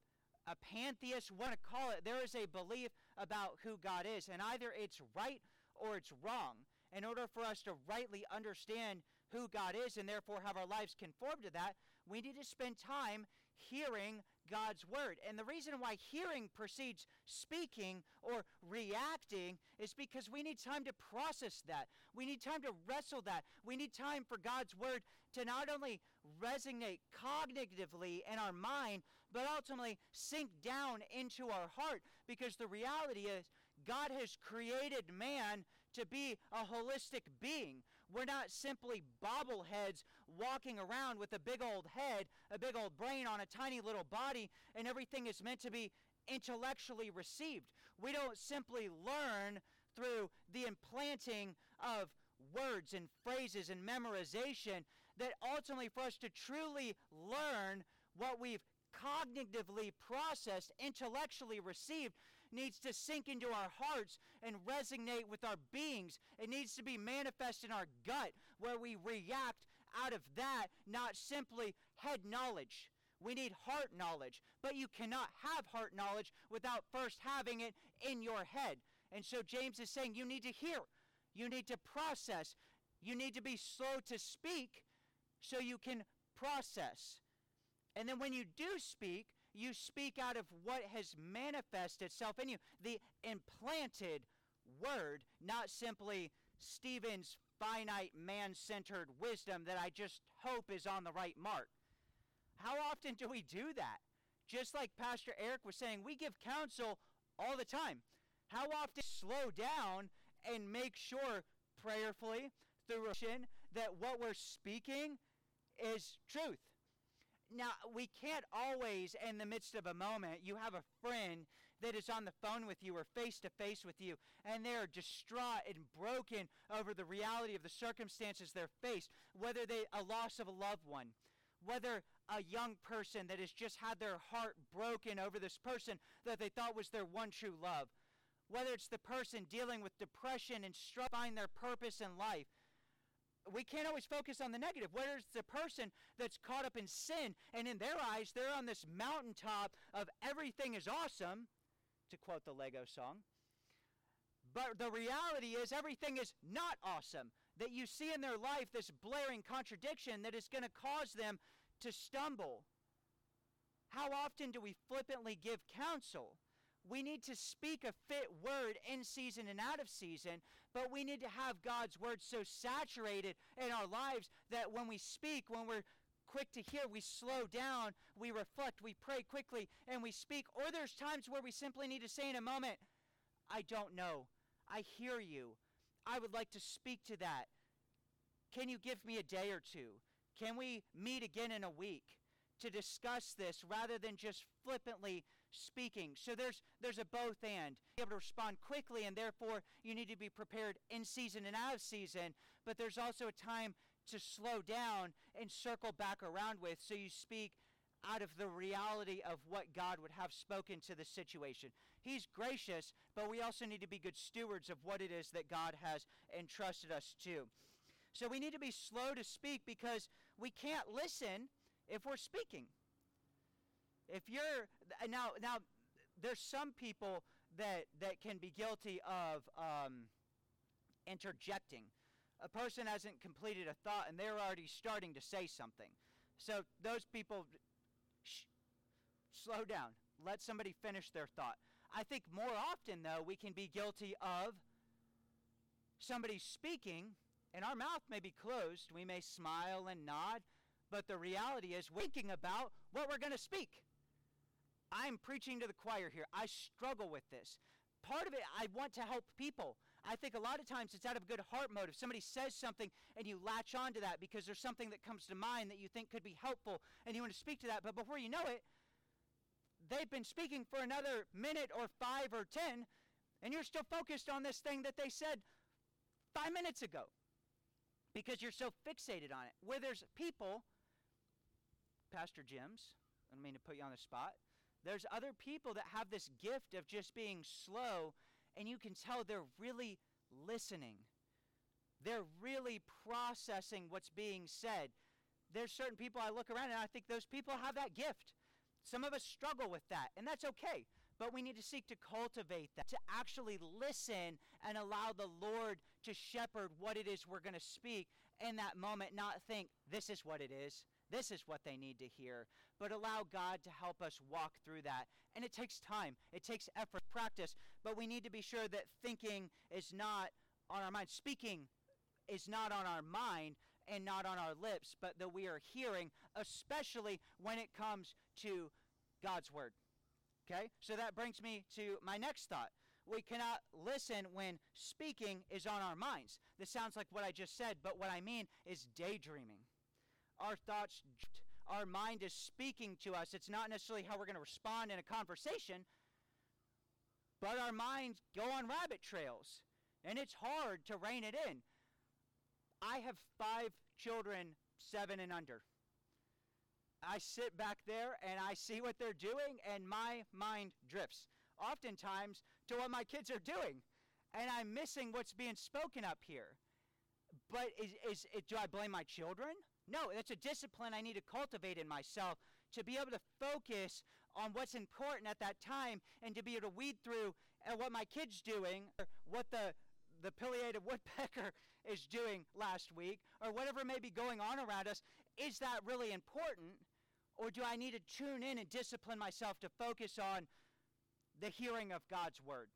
a pantheist, what to call it. There is a belief about who God is, and either it's right or it's wrong. In order for us to rightly understand who God is and therefore have our lives conform to that, we need to spend time hearing God's word. And the reason why hearing precedes speaking or reacting is because we need time to process that. We need time to wrestle that. We need time for God's word to not only resonate cognitively in our mind, but ultimately sink down into our heart. Because the reality is, God has created man to be a holistic being. We're not simply bobbleheads walking around with a big old head, a big old brain on a tiny little body, and everything is meant to be intellectually received. We don't simply learn through the implanting of words and phrases and memorization, that ultimately for us to truly learn what we've cognitively processed, intellectually received, needs to sink into our hearts and resonate with our beings. It needs to be manifest in our gut, where we react out of that, not simply head knowledge. We need heart knowledge, but you cannot have heart knowledge without first having it in your head. And so James is saying you need to hear, you need to process, you need to be slow to speak so you can process. And then when you do speak, you speak out of what has manifested itself in you, the implanted word, not simply Stephen's finite man-centered wisdom that I just hope is on the right mark. How often do we do that? Just like Pastor Eric was saying, we give counsel all the time. How often slow down and make sure prayerfully through reflection that what we're speaking is truth? Now, we can't always, in the midst of a moment, you have a friend that is on the phone with you or face-to-face with you, and they're distraught and broken over the reality of the circumstances they're faced, whether they a loss of a loved one, whether a young person that has just had their heart broken over this person that they thought was their one true love, whether it's the person dealing with depression and struggling to find their purpose in life. We can't always focus on the negative. Whether it's the person that's caught up in sin, and in their eyes, they're on this mountaintop of everything is awesome, to quote the Lego song. But the reality is everything is not awesome, that you see in their life this blaring contradiction that is going to cause them to stumble. How often do we flippantly give counsel? We need to speak a fit word in season and out of season, but we need to have God's word so saturated in our lives that when we speak, when we're quick to hear, we slow down, we reflect, we pray quickly, and we speak. Or there's times where we simply need to say in a moment, I don't know. I hear you. I would like to speak to that. Can you give me a day or two? Can we meet again in a week to discuss this rather than just flippantly speaking? So there's there's a both and. You're able to respond quickly, and therefore you need to be prepared in season and out of season. But there's also a time to slow down and circle back around with, so you speak out of the reality of what God would have spoken to the situation. He's gracious, but we also need to be good stewards of what it is that God has entrusted us to. So we need to be slow to speak, because we can't listen if we're speaking. If you're now, now there's some people that that can be guilty of um, interjecting. A person hasn't completed a thought and they're already starting to say something. So those people, shh, slow down. Let somebody finish their thought. I think more often though, we can be guilty of somebody speaking, and our mouth may be closed. We may smile and nod. But the reality is thinking about what we're going to speak. I'm preaching to the choir here. I struggle with this. Part of it, I want to help people. I think a lot of times it's out of a good heart motive. Somebody says something and you latch on to that because there's something that comes to mind that you think could be helpful and you want to speak to that. But before you know it, they've been speaking for another minute or five or ten, and you're still focused on this thing that they said five minutes ago because you're so fixated on it. Where there's people... Pastor Jim's, I don't mean to put you on the spot. There's other people that have this gift of just being slow, and you can tell they're really listening. They're really processing what's being said. There's certain people I look around and I think those people have that gift. Some of us struggle with that, and that's okay. But we need to seek to cultivate that, to actually listen and allow the Lord to shepherd what it is we're going to speak in that moment, not think, this is what it is. This is what they need to hear, but allow God to help us walk through that. And it takes time. It takes effort, practice, but we need to be sure that thinking is not on our mind. Speaking is not on our mind and not on our lips, but that we are hearing, especially when it comes to God's word. Okay? So that brings me to my next thought. We cannot listen when speaking is on our minds. This sounds like what I just said, but what I mean is daydreaming. Our thoughts, our mind is speaking to us. It's not necessarily how we're going to respond in a conversation, but our minds go on rabbit trails, and it's hard to rein it in. I have five children, seven and under. I sit back there, and I see what they're doing, and my mind drifts, oftentimes, to what my kids are doing, and I'm missing what's being spoken up here. But is, is it, do I blame my children? No, that's a discipline I need to cultivate in myself to be able to focus on what's important at that time and to be able to weed through what my kid's doing, or what the, the pileated woodpecker is doing last week, or whatever may be going on around us. Is that really important? Or do I need to tune in and discipline myself to focus on the hearing of God's word?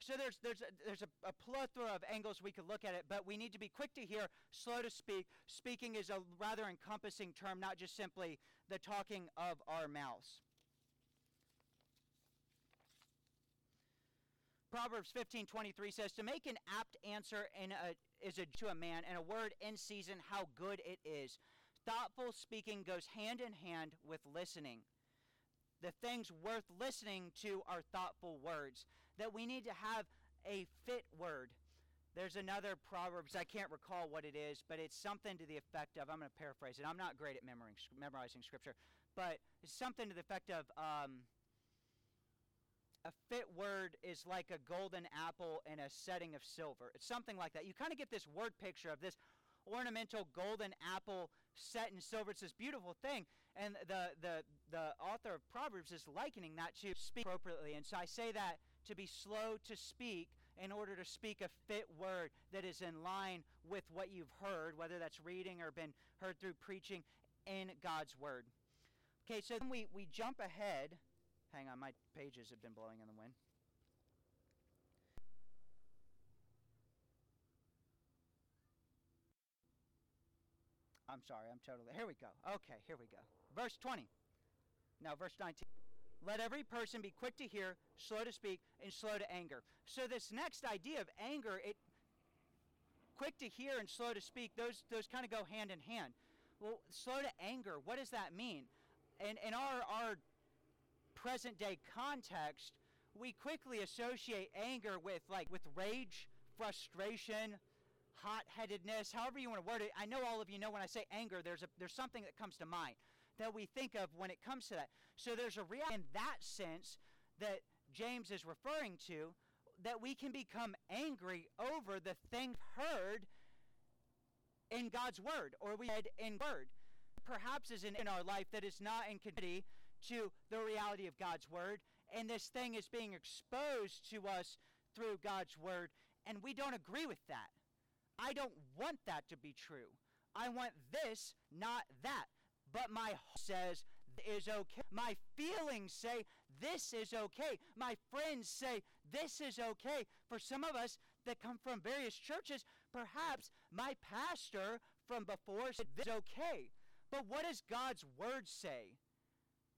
So there's there's a, there's a, a plethora of angles we could look at it, but we need to be quick to hear, slow to speak. Speaking is a rather encompassing term, not just simply the talking of our mouths. Proverbs fifteen twenty-three says, to make an apt answer in a, is a to a man, and a word in season, how good it is. Thoughtful speaking goes hand in hand with listening. The things worth listening to are thoughtful words, that we need to have a fit word. There's another Proverbs, I can't recall what it is, but it's something to the effect of, I'm going to paraphrase it, I'm not great at memorizing scripture, but it's something to the effect of, um, a fit word is like a golden apple in a setting of silver. It's something like that. You kind of get this word picture of this ornamental golden apple set in silver. It's this beautiful thing, and the the the author of Proverbs is likening that to speak appropriately. And so I say that to be slow to speak in order to speak a fit word that is in line with what you've heard, whether that's reading or been heard through preaching in God's word. Okay, so then we we jump ahead. Hang on, my pages have been blowing in the wind. I'm sorry, I'm totally, here we go. Okay, here we go. Verse twenty. Now, verse nineteen. Let every person be quick to hear, slow to speak, and slow to anger. So this next idea of anger, it quick to hear and slow to speak, those those kind of go hand in hand. Well, slow to anger, what does that mean? And in our our present day context, we quickly associate anger with like with rage, frustration, hot-headedness, however you want to word it. I know all of you know when I say anger, there's a there's something that comes to mind that we think of when it comes to that. So there's a real in that sense that James is referring to, that we can become angry over the thing heard in God's word, or we read in word. Perhaps is in, in our life that is not in conformity to the reality of God's word, and this thing is being exposed to us through God's word, and we don't agree with that. I don't want that to be true. I want this, not that. But my heart says this is okay. My feelings say this is okay. My friends say this is okay. For some of us that come from various churches, perhaps my pastor from before said this is okay. But what does God's word say?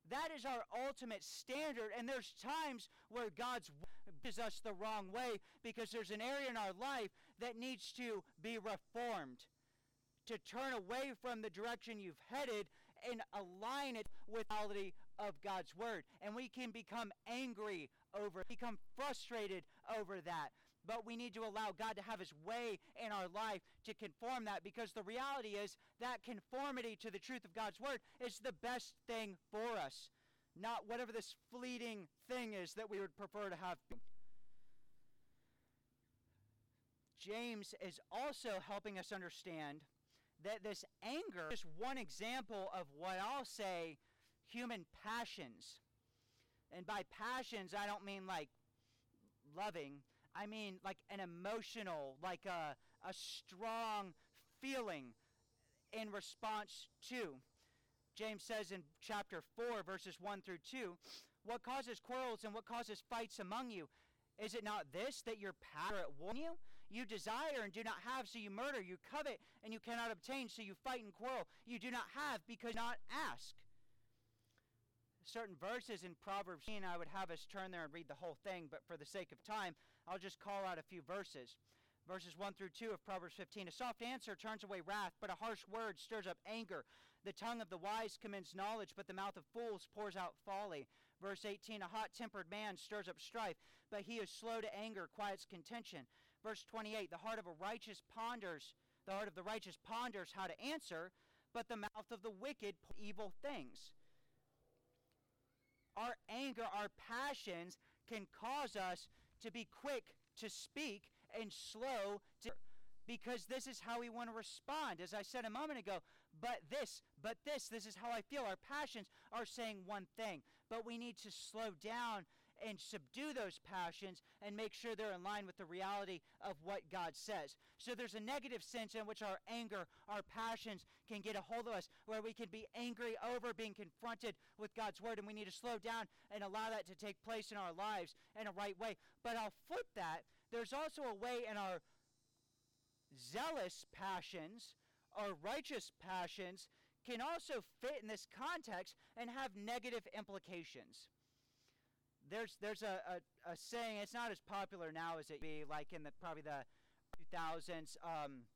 That is our ultimate standard, and there's times where God's word gives us the wrong way because there's an area in our life that needs to be reformed, to turn away from the direction you've headed and align it with the reality of God's word. And we can become angry over it, become frustrated over that, but we need to allow God to have his way in our life to conform that, because the reality is that conformity to the truth of God's word is the best thing for us, not whatever this fleeting thing is that we would prefer to have. James is also helping us understand that this anger is one example of what I'll say human passions. And by passions, I don't mean like loving. I mean like an emotional, like a, a strong feeling in response to. James says in chapter four, verses one through two, what causes quarrels and what causes fights among you? Is it not this, that your passions are at war in you? You desire and do not have, so you murder. You covet and you cannot obtain, so you fight and quarrel. You do not have because you do not ask. Certain verses in Proverbs, I would have us turn there and read the whole thing, but for the sake of time, I'll just call out a few verses. Verses one through two of Proverbs fifteen. A soft answer turns away wrath, but a harsh word stirs up anger. The tongue of the wise commends knowledge, but the mouth of fools pours out folly. Verse eighteen. A hot-tempered man stirs up strife, but he is slow to anger, quiets contention. Verse twenty-eight. The heart of a righteous ponders, the heart of the righteous ponders how to answer, but the mouth of the wicked pours evil things. Our anger, our passions can cause us to be quick to speak and slow to, because this is how we want to respond, as I said a moment ago. But this, but this, this is how I feel. Our passions are saying one thing, but we need to slow down and subdue those passions and make sure they're in line with the reality of what God says. So there's a negative sense in which our anger, our passions can get a hold of us, where we can be angry over being confronted with God's word, and we need to slow down and allow that to take place in our lives in a right way. But I'll flip that. There's also a way in our zealous passions, our righteous passions, can also fit in this context and have negative implications. There's there's a, a, a saying, it's not as popular now as it be like in the probably the two thousands, um,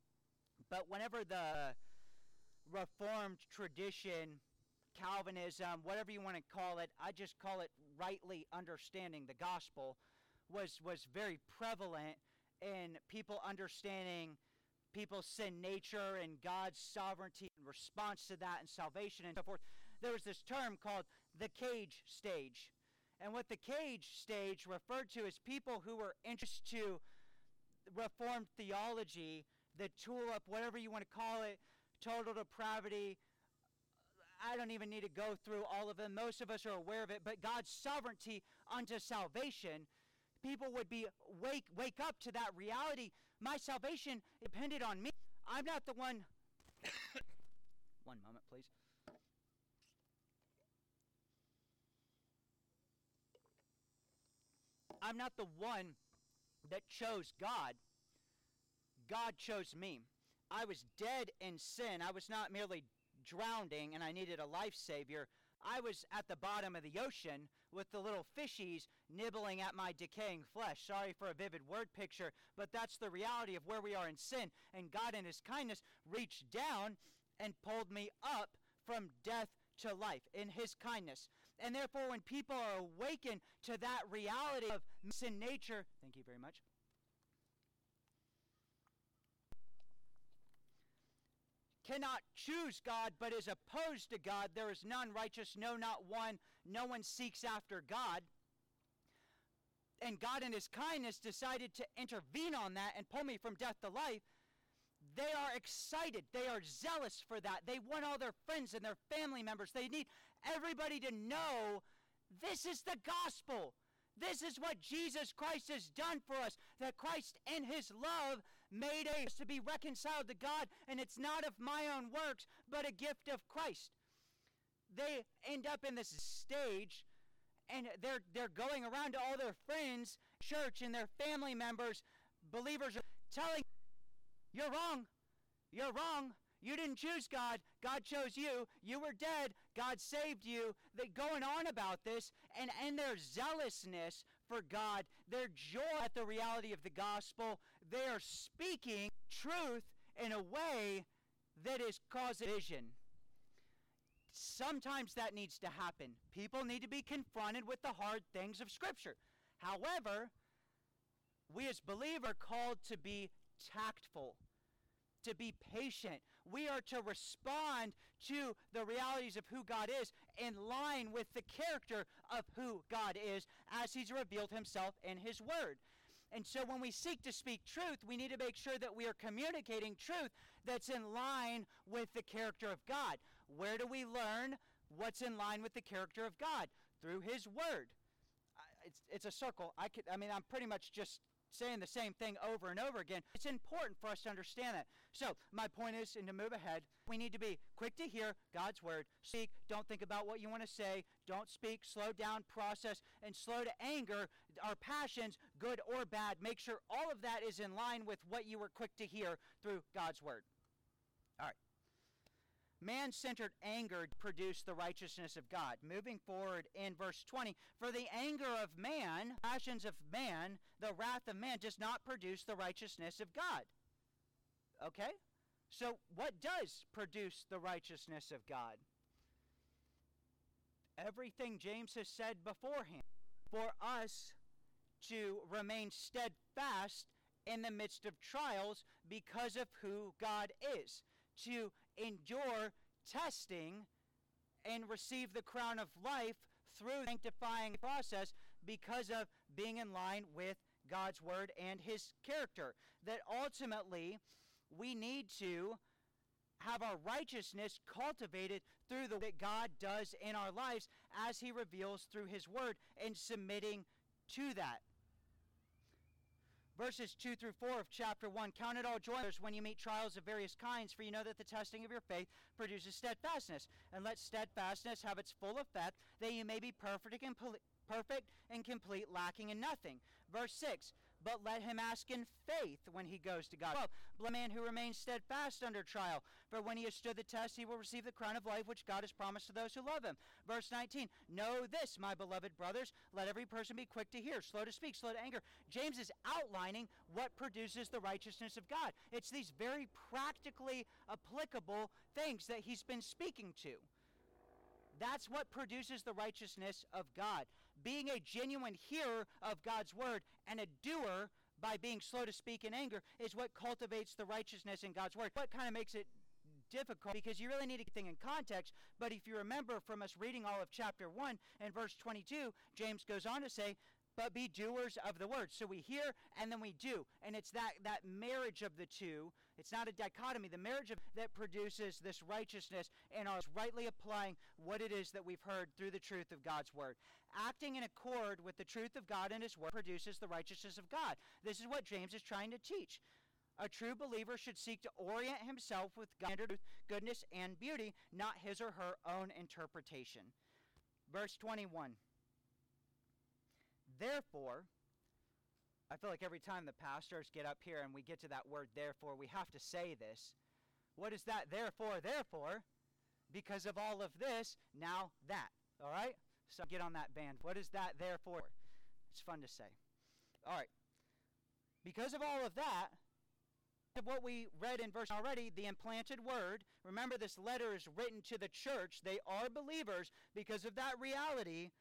but whenever the Reformed tradition, Calvinism, whatever you want to call it, I just call it rightly understanding the gospel, was, was very prevalent in people understanding people's sin nature and God's sovereignty in response to that and salvation and so forth. There was this term called the cage stage. And what the cage stage referred to is people who were interested to Reformed theology, the tulip, whatever you want to call it, total depravity. I don't even need to go through all of them. Most of us are aware of it. But God's sovereignty unto salvation, people would be wake wake up to that reality. My salvation depended on me. I'm not the one. One moment, please. I'm not the one that chose God. God chose me. I was dead in sin. I was not merely drowning and I needed a life savior. I was at the bottom of the ocean with the little fishies nibbling at my decaying flesh. Sorry for a vivid word picture, but that's the reality of where we are in sin. And God in his kindness reached down and pulled me up from death to life in his kindness. And therefore, when people are awakened to that reality of sin nature, thank you very much, cannot choose God, but is opposed to God. There is none righteous, no, not one. No one seeks after God. And God in his kindness decided to intervene on that and pull me from death to life. They are excited. They are zealous for that. They want all their friends and their family members. They need everybody to know this is the gospel. This is what Jesus Christ has done for us, that Christ in his love made us to be reconciled to God, and it's not of my own works, but a gift of Christ. They end up in this stage, and they're they're going around to all their friends, church, and their family members, believers, are telling, you're wrong, you're wrong. You didn't choose God. God chose you. You were dead. God saved you. They're going on about this, and, and their zealousness for God, their joy at the reality of the gospel, they are speaking truth in a way that is causing division. Sometimes that needs to happen. People need to be confronted with the hard things of Scripture. However, we as believers are called to be tactful, to be patient. We are to respond to the realities of who God is in line with the character of who God is as he's revealed himself in his word. And so when we seek to speak truth, we need to make sure that we are communicating truth that's in line with the character of God. Where do we learn what's in line with the character of God? Through his word. It's, it's a circle. I could, I mean, I'm pretty much just saying the same thing over and over again. It's important for us to understand that. So my point is, and to move ahead, we need to be quick to hear God's word. Speak. Don't think about what you want to say. Don't speak. Slow down, process, and slow to anger. Our passions, good or bad, make sure all of that is in line with what you were quick to hear through God's word. All right. Man-centered anger produced the righteousness of God. Moving forward in verse twenty, for the anger of man, passions of man, the wrath of man does not produce the righteousness of God. Okay? So what does produce the righteousness of God? Everything James has said beforehand. For us to remain steadfast in the midst of trials because of who God is, to endure testing and receive the crown of life through the sanctifying process because of being in line with God's word and his character. That ultimately we need to have our righteousness cultivated through the way that God does in our lives as he reveals through his word and submitting to that. Verses two through four of chapter one, count it all joy when you meet trials of various kinds, for you know that the testing of your faith produces steadfastness. And let steadfastness have its full effect, that you may be perfect and, poli- perfect and complete, lacking in nothing. Verse six, but let him ask in faith when he goes to God. twelve, blessed man who remains steadfast under trial, for when he has stood the test, he will receive the crown of life which God has promised to those who love him. Verse nineteen, know this, my beloved brothers, let every person be quick to hear, slow to speak, slow to anger. James is outlining what produces the righteousness of God. It's these very practically applicable things that he's been speaking to. That's what produces the righteousness of God. Being a genuine hearer of God's word and a doer by being slow to speak in anger is what cultivates the righteousness in God's word. What kind of makes it difficult, because you really need everything in context, but if you remember from us reading all of chapter one and verse twenty-two, James goes on to say, but be doers of the word. So we hear and then we do. And it's that, that marriage of the two. It's not a dichotomy. The marriage of that produces this righteousness and us rightly applying what it is that we've heard through the truth of God's word. Acting in accord with the truth of God and his word produces the righteousness of God. This is what James is trying to teach. A true believer should seek to orient himself with God's truth, goodness, and beauty, not his or her own interpretation. Verse twenty-one. Therefore, I feel like every time the pastors get up here and we get to that word therefore, we have to say this. What is that therefore, therefore? Because of all of this, now that. All right? So get on that band. What is that therefore? It's fun to say. All right. Because of all of that, of what we read in verse already, the implanted word, remember this letter is written to the church. They are believers. Because of that reality,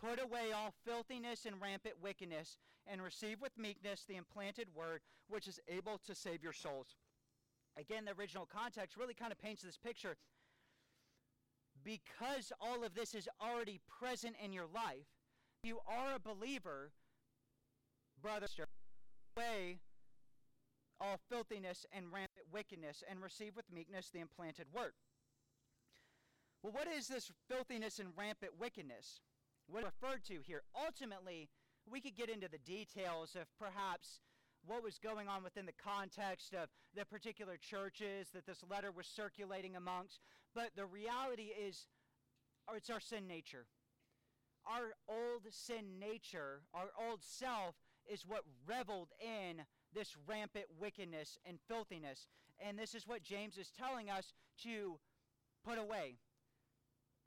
put away all filthiness and rampant wickedness, and receive with meekness the implanted word, which is able to save your souls. Again, the original context really kind of paints this picture. Because all of this is already present in your life, if you are a believer, brother, put away all filthiness and rampant wickedness, and receive with meekness the implanted word. Well, what is this filthiness and rampant wickedness? What is referred to here? Ultimately, we could get into the details of perhaps what was going on within the context of the particular churches that this letter was circulating amongst. But the reality is, it's our sin nature. Our old sin nature, our old self, is what reveled in this rampant wickedness and filthiness. And this is what James is telling us to put away.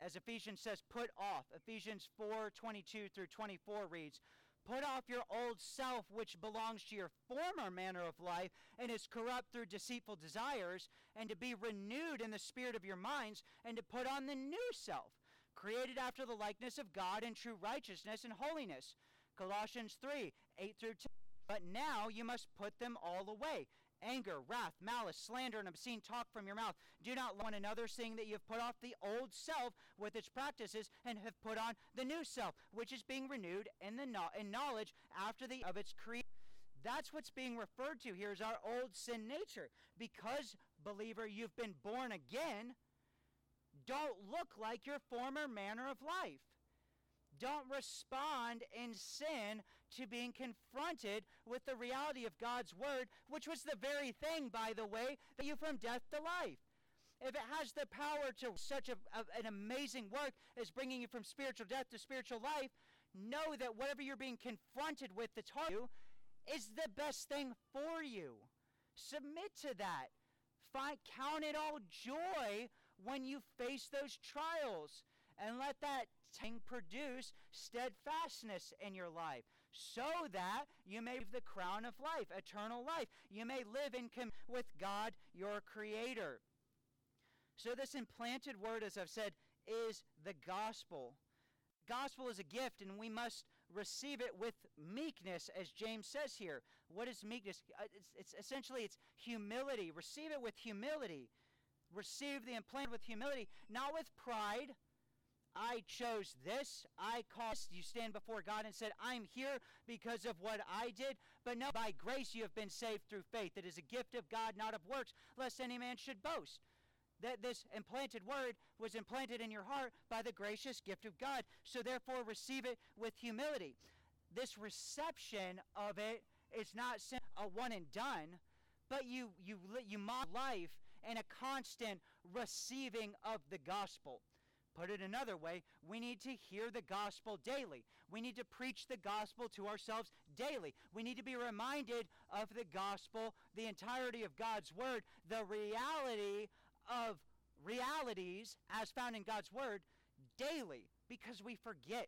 As Ephesians says, put off. Ephesians four twenty-two through twenty-four reads, put off your old self, which belongs to your former manner of life and is corrupt through deceitful desires, and to be renewed in the spirit of your minds, and to put on the new self, created after the likeness of God in true righteousness and holiness. Colossians three eight through ten. But now you must put them all away. Anger, wrath, malice, slander, and obscene talk from your mouth. Do not love one another, seeing that you have put off the old self with its practices and have put on the new self, which is being renewed in the no- in knowledge after the of its creation. That's what's being referred to here is our old sin nature. Because, believer, you've been born again, don't look like your former manner of life. Don't respond in sin to being confronted with the reality of God's word, which was the very thing, by the way, that you from death to life. If it has the power to such a, a, an amazing work as bringing you from spiritual death to spiritual life, know that whatever you're being confronted with that's hard you is the best thing for you. Submit to that. Find, count it all joy when you face those trials. And let that thing produce steadfastness in your life, so that you may have the crown of life, eternal life. You may live in communion with God, your Creator. So this implanted word, as I've said, is the gospel. Gospel is a gift, and we must receive it with meekness, as James says here. What is meekness? It's, it's essentially it's humility. Receive it with humility. Receive the implant with humility, not with pride. I chose this, I caused, you stand before God and said, I'm here because of what I did. But no, by grace you have been saved through faith. It is a gift of God, not of works, lest any man should boast. That this implanted word was implanted in your heart by the gracious gift of God. So therefore receive it with humility. This reception of it is not a one and done, but you, you, you model life in a constant receiving of the gospel. Put it another way, we need to hear the gospel daily. We need to preach the gospel to ourselves daily. We need to be reminded of the gospel, the entirety of God's word, the reality of realities as found in God's word daily, because we forget.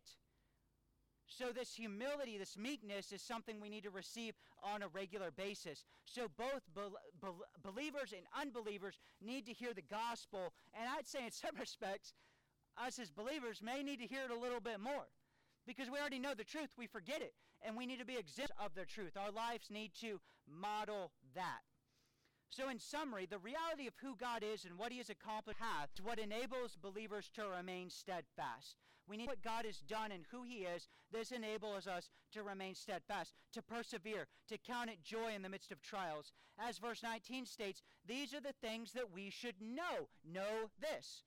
So this humility, this meekness is something we need to receive on a regular basis. So both be- be- believers and unbelievers need to hear the gospel, and I'd say in some respects, us as believers may need to hear it a little bit more, because we already know the truth. We forget it, and we need to be exempt of the truth. Our lives need to model that. So in summary, the reality of who God is and what he has accomplished is what enables believers to remain steadfast. We need what God has done and who he is. This enables us to remain steadfast, to persevere, to count it joy in the midst of trials. As verse nineteen states, these are the things that we should know. Know this.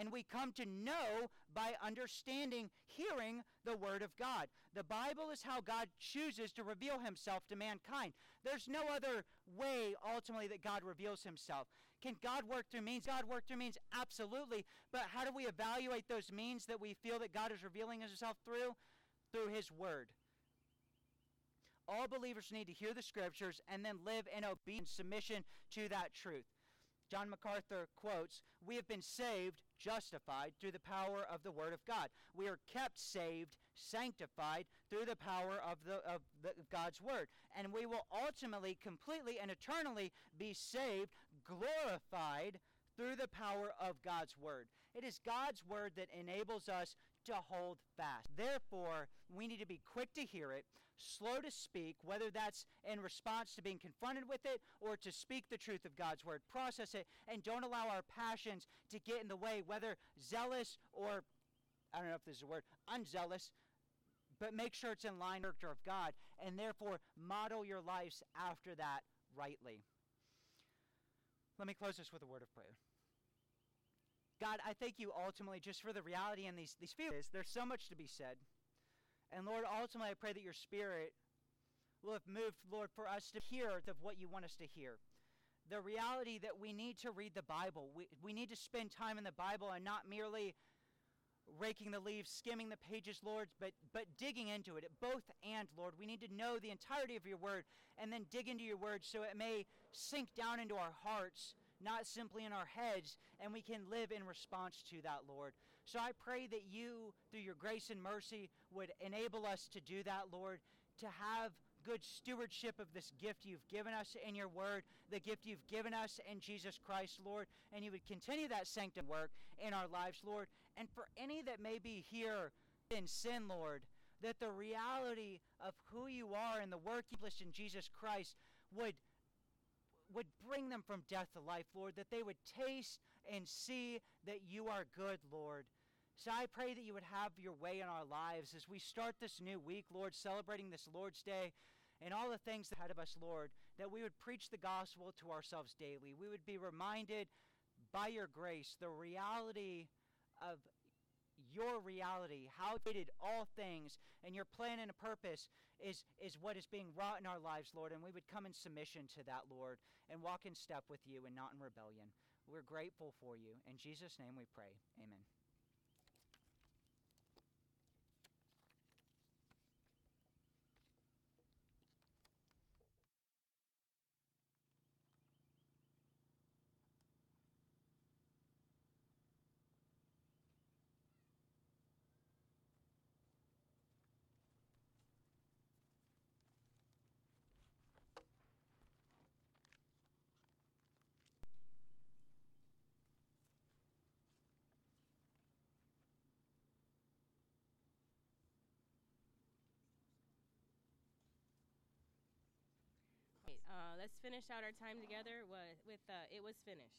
And we come to know by understanding, hearing the word of God. The Bible is how God chooses to reveal himself to mankind. There's no other way, ultimately, that God reveals himself. Can God work through means? God work through means? Absolutely. But how do we evaluate those means that we feel that God is revealing himself through? Through his word. All believers need to hear the scriptures and then live in obedience, submission to that truth. John MacArthur quotes, "We have been saved, justified, through the power of the Word of God. We are kept saved, sanctified, through the power of the of the, God's Word. And we will ultimately, completely, and eternally be saved, glorified, through the power of God's Word." It is God's Word that enables us to hold fast. Therefore, we need to be quick to hear it, slow to speak, whether that's in response to being confronted with it or to speak the truth of God's Word. Process it, and don't allow our passions to get in the way, whether zealous or, I don't know if this is a word, unzealous, but make sure it's in line with the character of God, and therefore model your lives after that rightly. Let me close this with a word of prayer. God, I thank you ultimately just for the reality in these, these fields. There's so much to be said. And Lord, ultimately I pray that your Spirit will have moved, Lord, for us to hear of what you want us to hear. The reality that we need to read the Bible. We, we need to spend time in the Bible and not merely raking the leaves, skimming the pages, Lord, but but digging into it, both and, Lord. We need to know the entirety of your word and then dig into your word so it may sink down into our hearts, not simply in our heads, and we can live in response to that, Lord. So I pray that you, through your grace and mercy, would enable us to do that, Lord, to have good stewardship of this gift you've given us in your word, the gift you've given us in Jesus Christ, Lord, and you would continue that sanctum work in our lives, Lord. And for any that may be here in sin, Lord, that the reality of who you are and the work you've accomplished in Jesus Christ would would bring them from death to life, Lord, that they would taste and see that you are good, Lord. So I pray that you would have your way in our lives as we start this new week, Lord, celebrating this Lord's Day and all the things ahead of us, Lord, that we would preach the gospel to ourselves daily. We would be reminded by your grace, the reality of your reality, how you created all things, and your plan and purpose is, is what is being wrought in our lives, Lord, and we would come in submission to that, Lord, and walk in step with you and not in rebellion. We're grateful for you. In Jesus' name we pray. Amen. Uh, let's finish out our time together with, with uh, It Was Finished.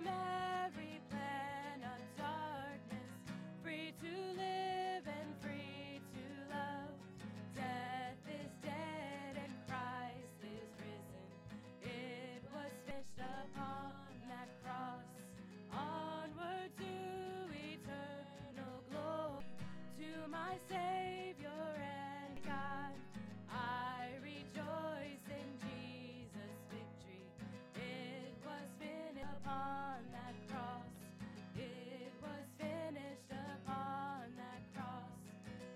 Amen. upon that cross, onward to eternal glory. To my Savior and God, I rejoice in Jesus' victory. It was finished upon that cross. It was finished upon that cross.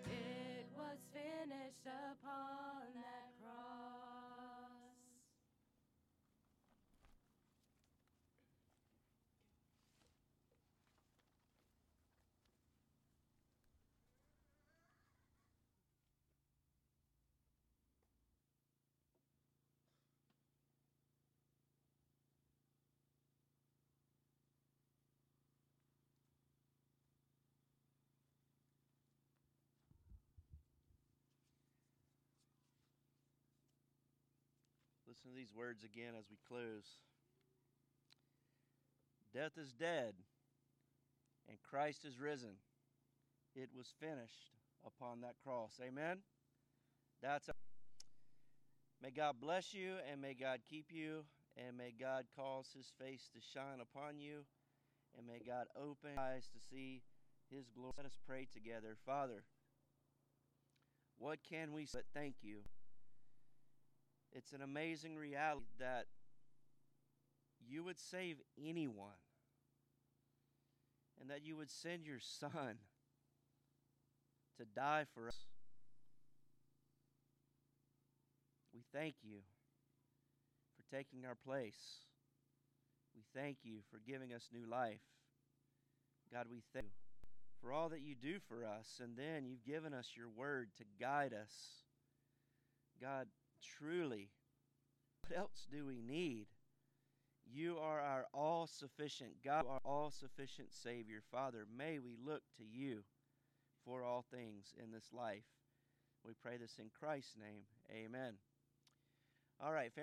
It was finished upon that cross. Listen to these words again as we close. Death is dead, and Christ is risen. It was finished upon that cross. Amen? That's a- May God bless you, and may God keep you, and may God cause His face to shine upon you, and may God open your eyes to see His glory. Let us pray together. Father, what can we say but thank you? It's an amazing reality that you would save anyone and that you would send your son to die for us. We thank you for taking our place. We thank you for giving us new life. God, we thank you for all that you do for us, and then you've given us your word to guide us. God, truly, what else do we need? You are our all-sufficient God, our all-sufficient Savior. Father, may we look to you for all things in this life. We pray this in Christ's name. Amen. All right, family.